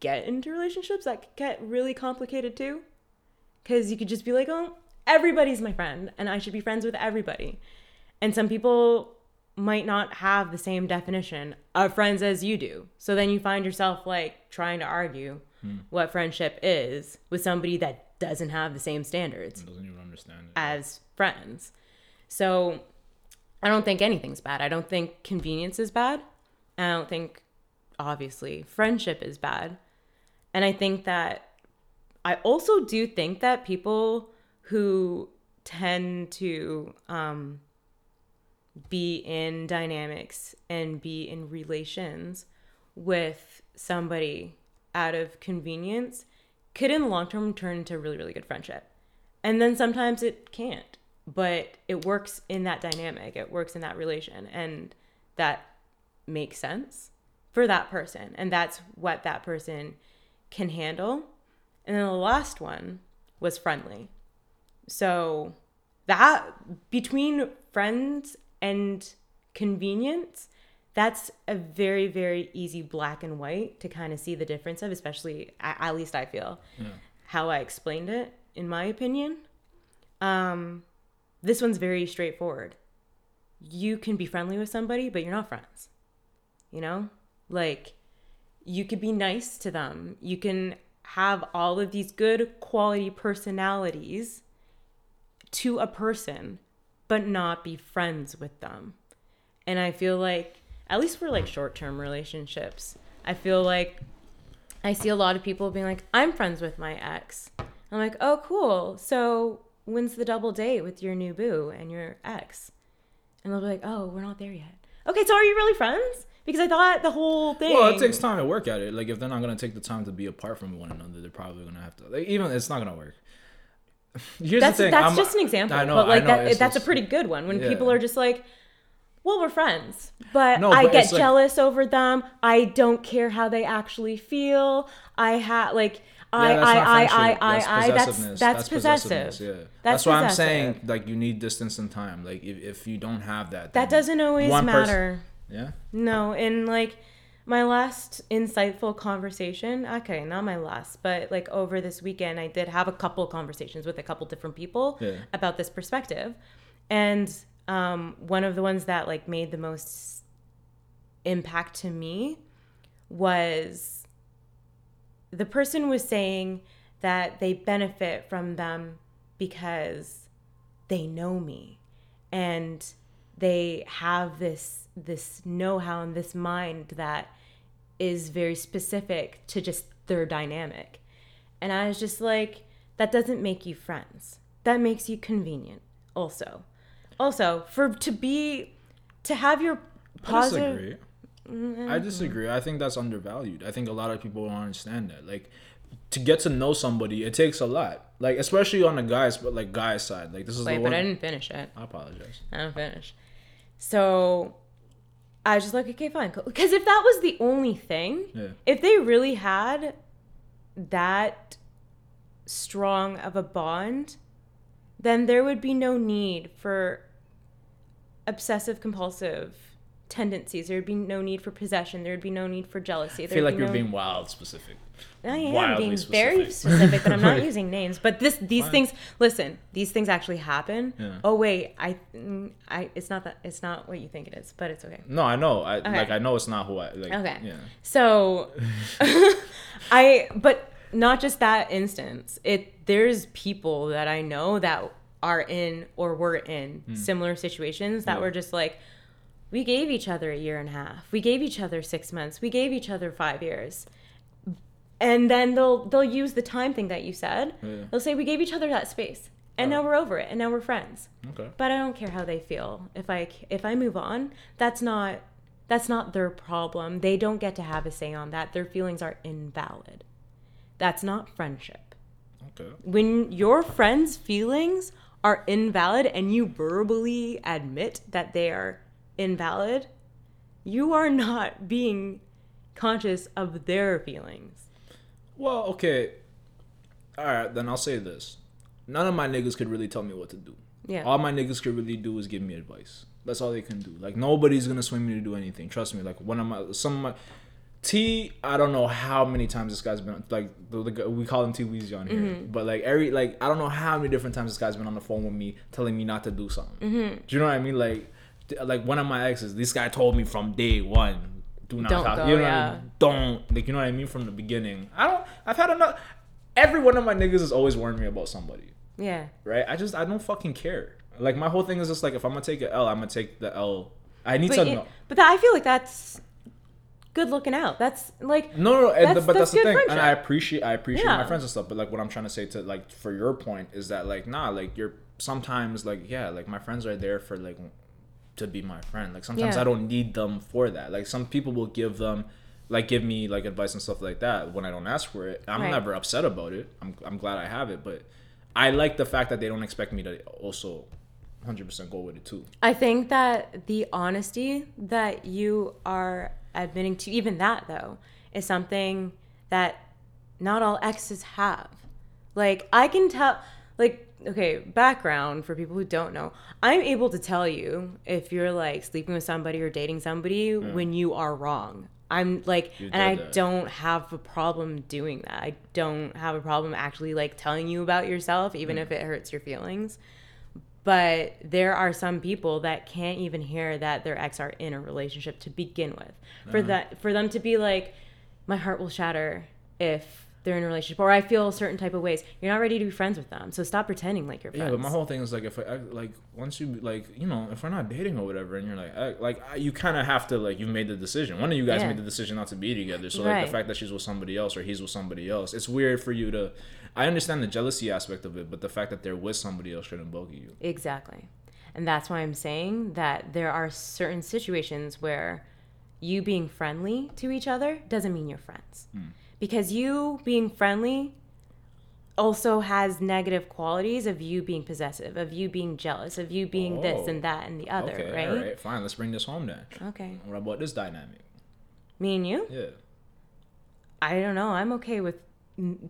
get into relationships, that get really complicated too, because you could just be like, oh, everybody's my friend and I should be friends with everybody. And some people might not have the same definition of friends as you do. So then you find yourself like trying to argue hmm. what friendship is with somebody that doesn't have the same standards. Doesn't even understand it. As friends. So I don't think anything's bad. I don't think convenience is bad. I don't think, obviously, friendship is bad. And I think that I also do think that people who tend to um, be in dynamics and be in relations with somebody out of convenience could in the long term turn into a really, really good friendship. And then sometimes it can't, but it works in that dynamic. It works in that relation. And that makes sense for that person. And that's what that person can handle. And then the last one was friendly. So that between friends and convenience, that's a very, very easy black and white to kind of see the difference of, especially, at least I feel, yeah. how I explained it, in my opinion. Um, this one's very straightforward. You can be friendly with somebody, but you're not friends. You know? Like, you could be nice to them. You can have all of these good quality personalities to a person, but not be friends with them. And I feel like, at least for like short-term relationships, I feel like I see a lot of people being like, I'm friends with my ex. I'm like, oh, cool. So when's the double date with your new boo and your ex? And they'll be like, oh, we're not there yet. Okay, so are you really friends? Because I thought the whole thing... Well, it takes time to work at it. Like, if they're not going to take the time to be apart from one another, they're probably going to have to... Like, even, it's not going to work. Here's that's the thing. That's I'm, just an example. I know, but, like, I know, that, it's, that's it's, a pretty good one. When yeah. people are just like, well, we're friends. But, no, but I get jealous like, over them. I don't care how they actually feel. I have, like... I, yeah, I, I, I, I, I, that's, that's, that's possessive. Yeah. That's, that's why I'm saying, like, you need distance and time. Like, if, if you don't have that, that doesn't always matter. Person, yeah. No. And like my last insightful conversation, okay, not my last, but like over this weekend, I did have a couple conversations with a couple different people yeah. about this perspective. And, um, one of the ones that like made the most impact to me was, the person was saying that they benefit from them because they know me and they have this this know-how and this mind that is very specific to just their dynamic. And I was just like, that doesn't make you friends. That makes you convenient also. Also, for to be to have your positive... I disagree. I disagree. I think that's undervalued. I think a lot of people don't understand that. Like, to get to know somebody, it takes a lot. Like, especially on the guys, but like guys side. Like, this is Wait, the but one... I didn't finish it. I apologize. I didn't finish. So, I was just like, okay, fine. Because if that was the only thing, yeah. if they really had that strong of a bond, then there would be no need for obsessive-compulsive tendencies. There would be no need for possession. There would be no need for jealousy. There I feel like you're no... being wild specific. I am Wildly being specific. very specific, but I'm not using names. But this, these Fine. things. Listen, these things actually happen. Yeah. Oh wait, I, I, it's not that. It's not what you think it is, but it's okay. No, I know. I okay. like. I know it's not who I. Like, okay. Yeah. So, I. But not just that instance. It there's people that I know that are in or were in mm. similar situations that yeah. were just like. We gave each other a year and a half. We gave each other six months. We gave each other five years. And then they'll they'll use the time thing that you said. Yeah. They'll say, we gave each other that space. And oh. now we're over it. And now we're friends. Okay. But I don't care how they feel. If I, if I move on, that's not, that's not their problem. They don't get to have a say on that. Their feelings are invalid. That's not friendship. Okay. When your friend's feelings are invalid and you verbally admit that they are invalid, you are not being conscious of their feelings. Well, okay. All right, then I'll say this. None of my niggas could really tell me what to do. Yeah. All my niggas could really do is give me advice. That's all they can do. Like, nobody's going to swing me to do anything. Trust me. Like, one of my... Some of my... T, I don't know how many times this guy's been... Like, the, the, we call him T Weezy on here. Mm-hmm. But, like, every... Like, I don't know how many different times this guy's been on the phone with me telling me not to do something. Mm-hmm. Do you know what I mean? Like... Like, one of my exes, this guy told me from day one, do not don't talk. Go, you know yeah. what I mean? Don't. Like, you know what I mean? From the beginning. I don't, I've had enough. Every one of my niggas has always warned me about somebody. Yeah. Right? I just, I don't fucking care. Like, my whole thing is just like, if I'm going to take an L, I'm going to take the L. I need but to it, know. But that, I feel like that's good looking out. That's like, no, no, no that's, but that's, that's the thing. Friendship. And I appreciate, I appreciate yeah. my friends and stuff. But like, what I'm trying to say to, like, for your point is that, like, nah, like, you're sometimes, like, yeah, like, my friends are there for, like, to be my friend. Like, sometimes yeah. I don't need them for that. Like, some people will give them, like, give me, like, advice and stuff like that when I don't ask for it. I'm right. never upset about it. I'm I'm glad I have it, but I like the fact that they don't expect me to also one hundred percent go with it too. I think that the honesty that you are admitting to, even that though, is something that not all exes have. Like, I can tell, like, okay, background for people who don't know. I'm able to tell you if you're, like, sleeping with somebody or dating somebody yeah. when you are wrong. I'm, like, you and I that. don't have a problem doing that. I don't have a problem actually, like, telling you about yourself, even mm. if it hurts your feelings. But there are some people that can't even hear that their ex are in a relationship to begin with. Uh-huh. For that, for them to be like, my heart will shatter if they're in a relationship, or I feel a certain type of ways. You're not ready to be friends with them, so stop pretending like you're friends. Yeah, but my whole thing is like, if I, like, once you, like, you know, if we're not dating or whatever, and you're like, I, like, I, you kind of have to, like, you made the decision. One of you guys yeah. made the decision not to be together, so right. like the fact that she's with somebody else or he's with somebody else, it's weird for you to. I understand the jealousy aspect of it, but the fact that they're with somebody else shouldn't bogey you. Exactly, And that's why I'm saying that there are certain situations where you being friendly to each other doesn't mean you're friends. Mm. Because you being friendly also has negative qualities of you being possessive, of you being jealous, of you being oh. this and that and the other, okay, right? All right, fine. Let's bring this home then. Okay. What about this dynamic? Me and you? Yeah. I don't know. I'm okay with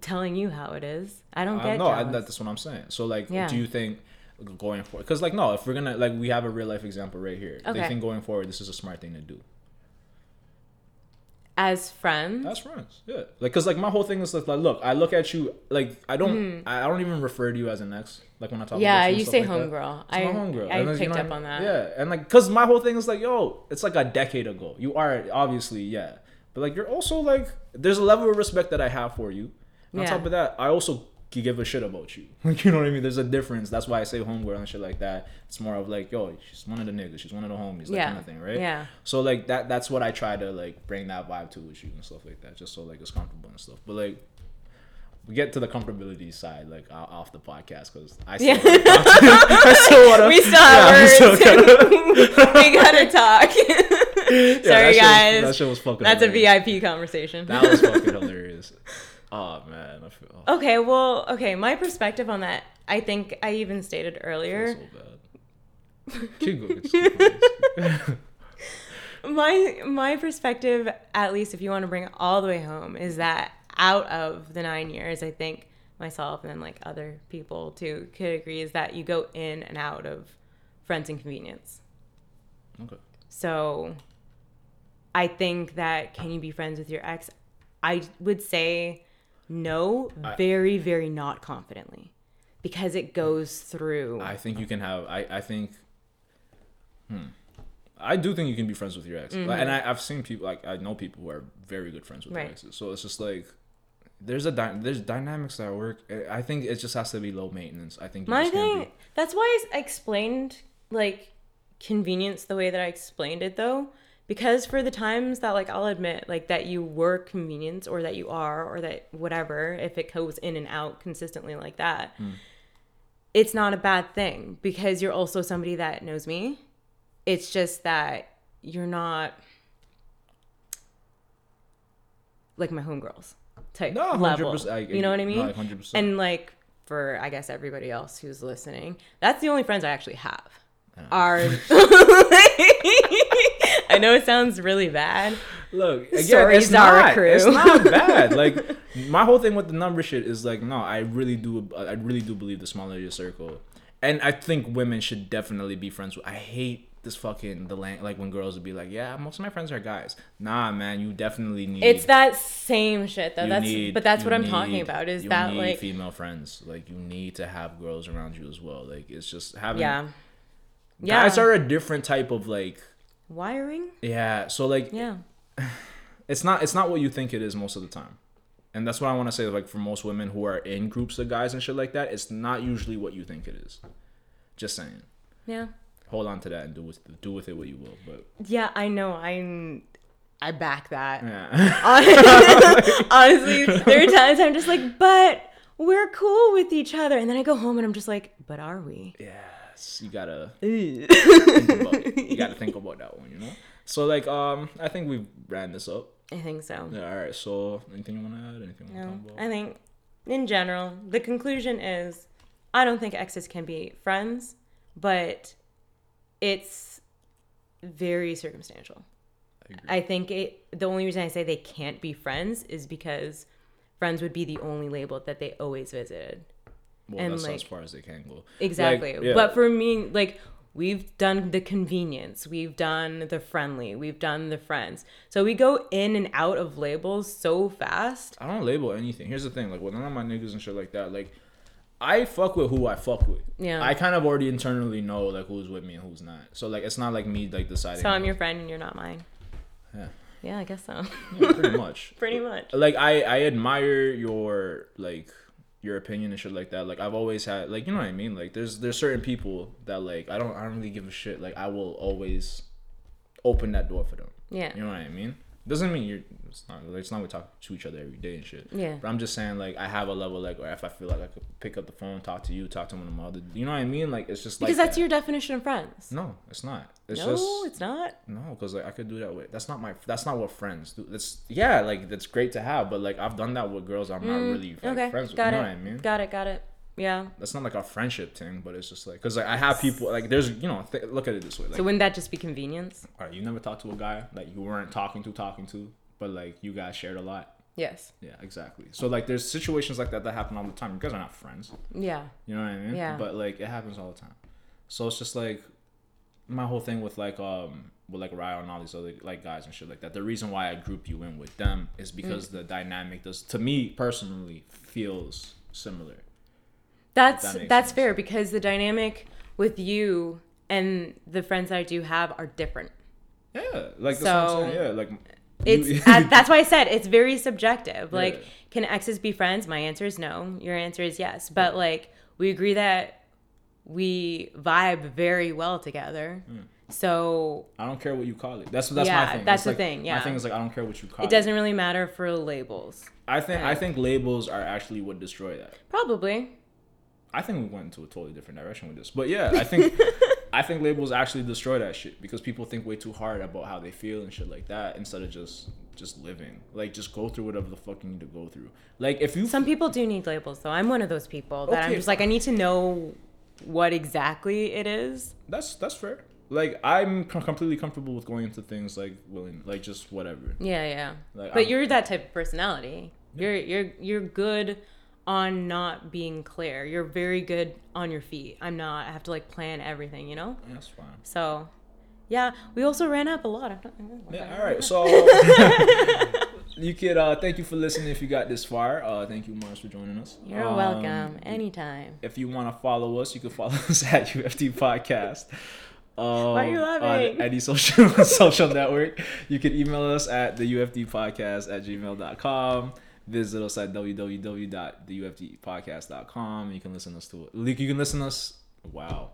telling you how it is. I don't get uh, no, jealous. No, that's what I'm saying. So, like, yeah. do you think... going forward, because like no, if we're gonna like we have a real life example right here. Okay. They think going forward, this is a smart thing to do. As friends, as friends, yeah. Like, because like my whole thing is like, like, look, I look at you like I don't, mm. I don't even refer to you as an ex. Like when I talk, yeah, about you say like homegirl. I, homegirl. I, I picked you know up I mean? on that. Yeah, and like because my whole thing is like, yo, it's like a decade ago. You are obviously yeah, but like you're also like there's a level of respect that I have for you. And yeah. On top of that, I also. You give a shit about you, like you know what I mean. There's a difference. That's why I say homegirl and shit like that. It's more of like, yo, she's one of the niggas, she's one of the homies, that yeah. kind of thing, right? Yeah. So like that. That's what I try to like bring that vibe to with you and stuff like that, just so like it's comfortable and stuff. But like, we get to the comfortability side like off the podcast because I still, yeah. I still wanna. We still have yeah, words. Still gotta, we gotta talk. Sorry, yeah, that guys. Shit was, that shit was fucking. That's hilarious. A V I P conversation. That was fucking hilarious. Oh, man. I feel, oh. Okay, well, okay. My perspective on that, I think I even stated earlier. I feel so bad. Keep going. Keep going. my, my perspective, at least if you want to bring it all the way home, is that out of the nine years, I think myself and then like other people too could agree is that you go in and out of friends and convenience. Okay. So I think that can you be friends with your ex? I would say... No, very, very not confidently, because it goes through. I think you can have. I, I think. Hmm, I do think you can be friends with your ex, mm-hmm. like, and I, I've seen people like I know people who are very good friends with right. their exes. So it's just like there's a dy- there's dynamics that work. I think it just has to be low maintenance. I think you my just thing. Be- that's why I explained like convenience the way that I explained it though. Because for the times that, like, I'll admit, like, that you were convenience or that you are or that whatever, if it goes in and out consistently like that, mm. it's not a bad thing because you're also somebody that knows me. It's just that you're not, like, my homegirls type no, level. I, you know what I mean? No, one hundred percent. And, like, for, I guess, everybody else who's listening, that's the only friends I actually have yeah. are... I know it sounds really bad. Look, again, Sorry, it's, not, it's not bad. Like, my whole thing with the number shit is like, no, I really do. I really do believe the smaller your circle. And I think women should definitely be friends with. I hate this fucking, the lang- like when girls would be like, yeah, most of my friends are guys. Nah, man, you definitely need. It's that same shit though. That's need, But that's what I'm need, talking about is you that need like. female friends. Like you need to have girls around you as well. Like it's just having. Yeah. Yeah. Guys are a different type of like. Wiring? Yeah. So like yeah. It's not it's not what you think it is most of the time. And that's what I want to say, like for most women who are in groups of guys and shit like that, it's not usually what you think it is. Just saying. Yeah. Hold on to that and do with do with it what you will. But yeah, I know. I'm I back that. Yeah. Honestly, there are times I'm just like, but we're cool with each other. And then I go home and I'm just like, but are we? Yeah. You gotta think about it. You gotta think about that one, you know? So, like, um, I think we ran this up. I think so. Yeah, all right. So, anything you want to add? Anything you want to no, talk about? I think, in general, the conclusion is I don't think exes can be friends, but it's very circumstantial. I, I think it. The only reason I say they can't be friends is because friends would be the only label that they always visited. Well, and that's like, as far as they can go. Exactly. Like, yeah. But for me, like, we've done the convenience. We've done the friendly. We've done the friends. So we go in and out of labels so fast. I don't label anything. Here's the thing. Like, with none of my niggas and shit like that, like, I fuck with who I fuck with. Yeah. I kind of already internally know, like, who's with me and who's not. So, like, it's not like me, like, deciding. So I'm who. Your friend and you're not mine. Yeah. Yeah, I guess so. Yeah, pretty much. Pretty much. Like, I, I admire your, like... your opinion and shit like that. Like I've always had, like, you know what I mean? Like there's there's certain people that like I don't I don't really give a shit. Like I will always open that door for them. Yeah. You know what I mean? Doesn't mean you're. It's not. Like, it's not we talk to each other every day and shit. Yeah. But I'm just saying, like, I have a level, like, where if I feel like I could pick up the phone, talk to you, talk to one of my other. You know what I mean? Like, it's just like. Because that's that. Your definition of friends. No, it's not. It's no, just, it's not. No, because like I could do that with. That's not my. That's not what friends do. That's yeah, like that's great to have, but like I've done that with girls I'm mm, not really like, okay. friends with. Got you know it. What I mean? Got it. Got it. Yeah. That's not like a friendship thing, but it's just like because like I have people like there's you know th- look at it this way. Like, so wouldn't that just be convenience? All right, you never talked to a guy that you weren't talking to, talking to, but like you guys shared a lot. Yes. Yeah, exactly. So like there's situations like that that happen all the time. You guys are not friends. Yeah. You know what I mean? Yeah. But like it happens all the time. So it's just like my whole thing with like um with like Ryle and all these other like guys and shit like that. The reason why I group you in with them is because mm. the dynamic does to me personally feels similar. That's that that's sense. Fair because the dynamic with you and the friends that I do have are different. Yeah, like so that's what I'm saying. Yeah, like it's you, at, that's why I said it's very subjective. Like, yeah. Can exes be friends? My answer is no. Your answer is yes. But yeah. Like we agree that we vibe very well together. Mm. So I don't care what you call it. That's that's yeah, my thing. That's it's the like, thing. Yeah, my thing is like I don't care what you call it. It doesn't really matter for labels. I think right? I think labels are actually what destroy that. Probably. I think we went into a totally different direction with this. But yeah, I think I think labels actually destroy that shit because people think way too hard about how they feel and shit like that instead of just just living. Like, just go through whatever the fuck you need to go through. Like, if you... Some people do need labels, though. I'm one of those people that okay. I'm just like, I need to know what exactly it is. That's that's fair. Like, I'm com- completely comfortable with going into things, like, willing, like, just whatever. Yeah, yeah. Like, but I'm, you're that type of personality. Yeah. You're you're You're good... on not being clear. You're very good on your feet. I'm not. I have to like plan everything, you know? That's fine. So, yeah. We also ran up a lot. I'm not, I'm not yeah, all right. So, you could, uh, thank you for listening if you got this far. Uh, thank you, Mars, for joining us. You're um, welcome. Anytime. If you want to follow us, you can follow us at U F T Podcast. Um, Why are you laughing? On any social, social network. You can email us at the U F T Podcast at gmail dot com. Visit us at w w w dot the u f d podcast dot com. You can listen us to it. You can listen us. Wow.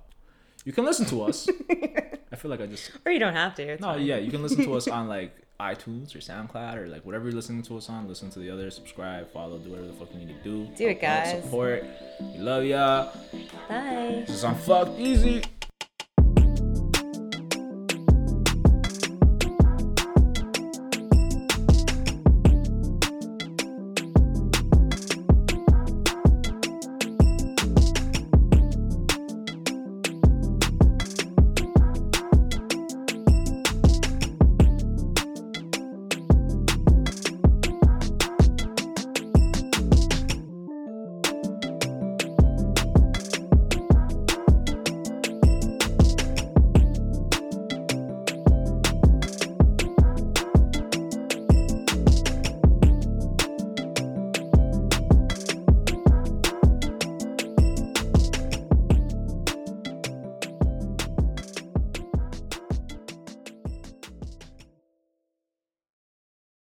You can listen to us. I feel like I just. Or you don't have to. No, fine. Yeah. You can listen to us on like iTunes or SoundCloud or like whatever you're listening to us on. Listen to the other. Subscribe, follow, do whatever the fuck you need to do. Do it, guys. Support. We love y'all. Bye. This is on Fuck Easy.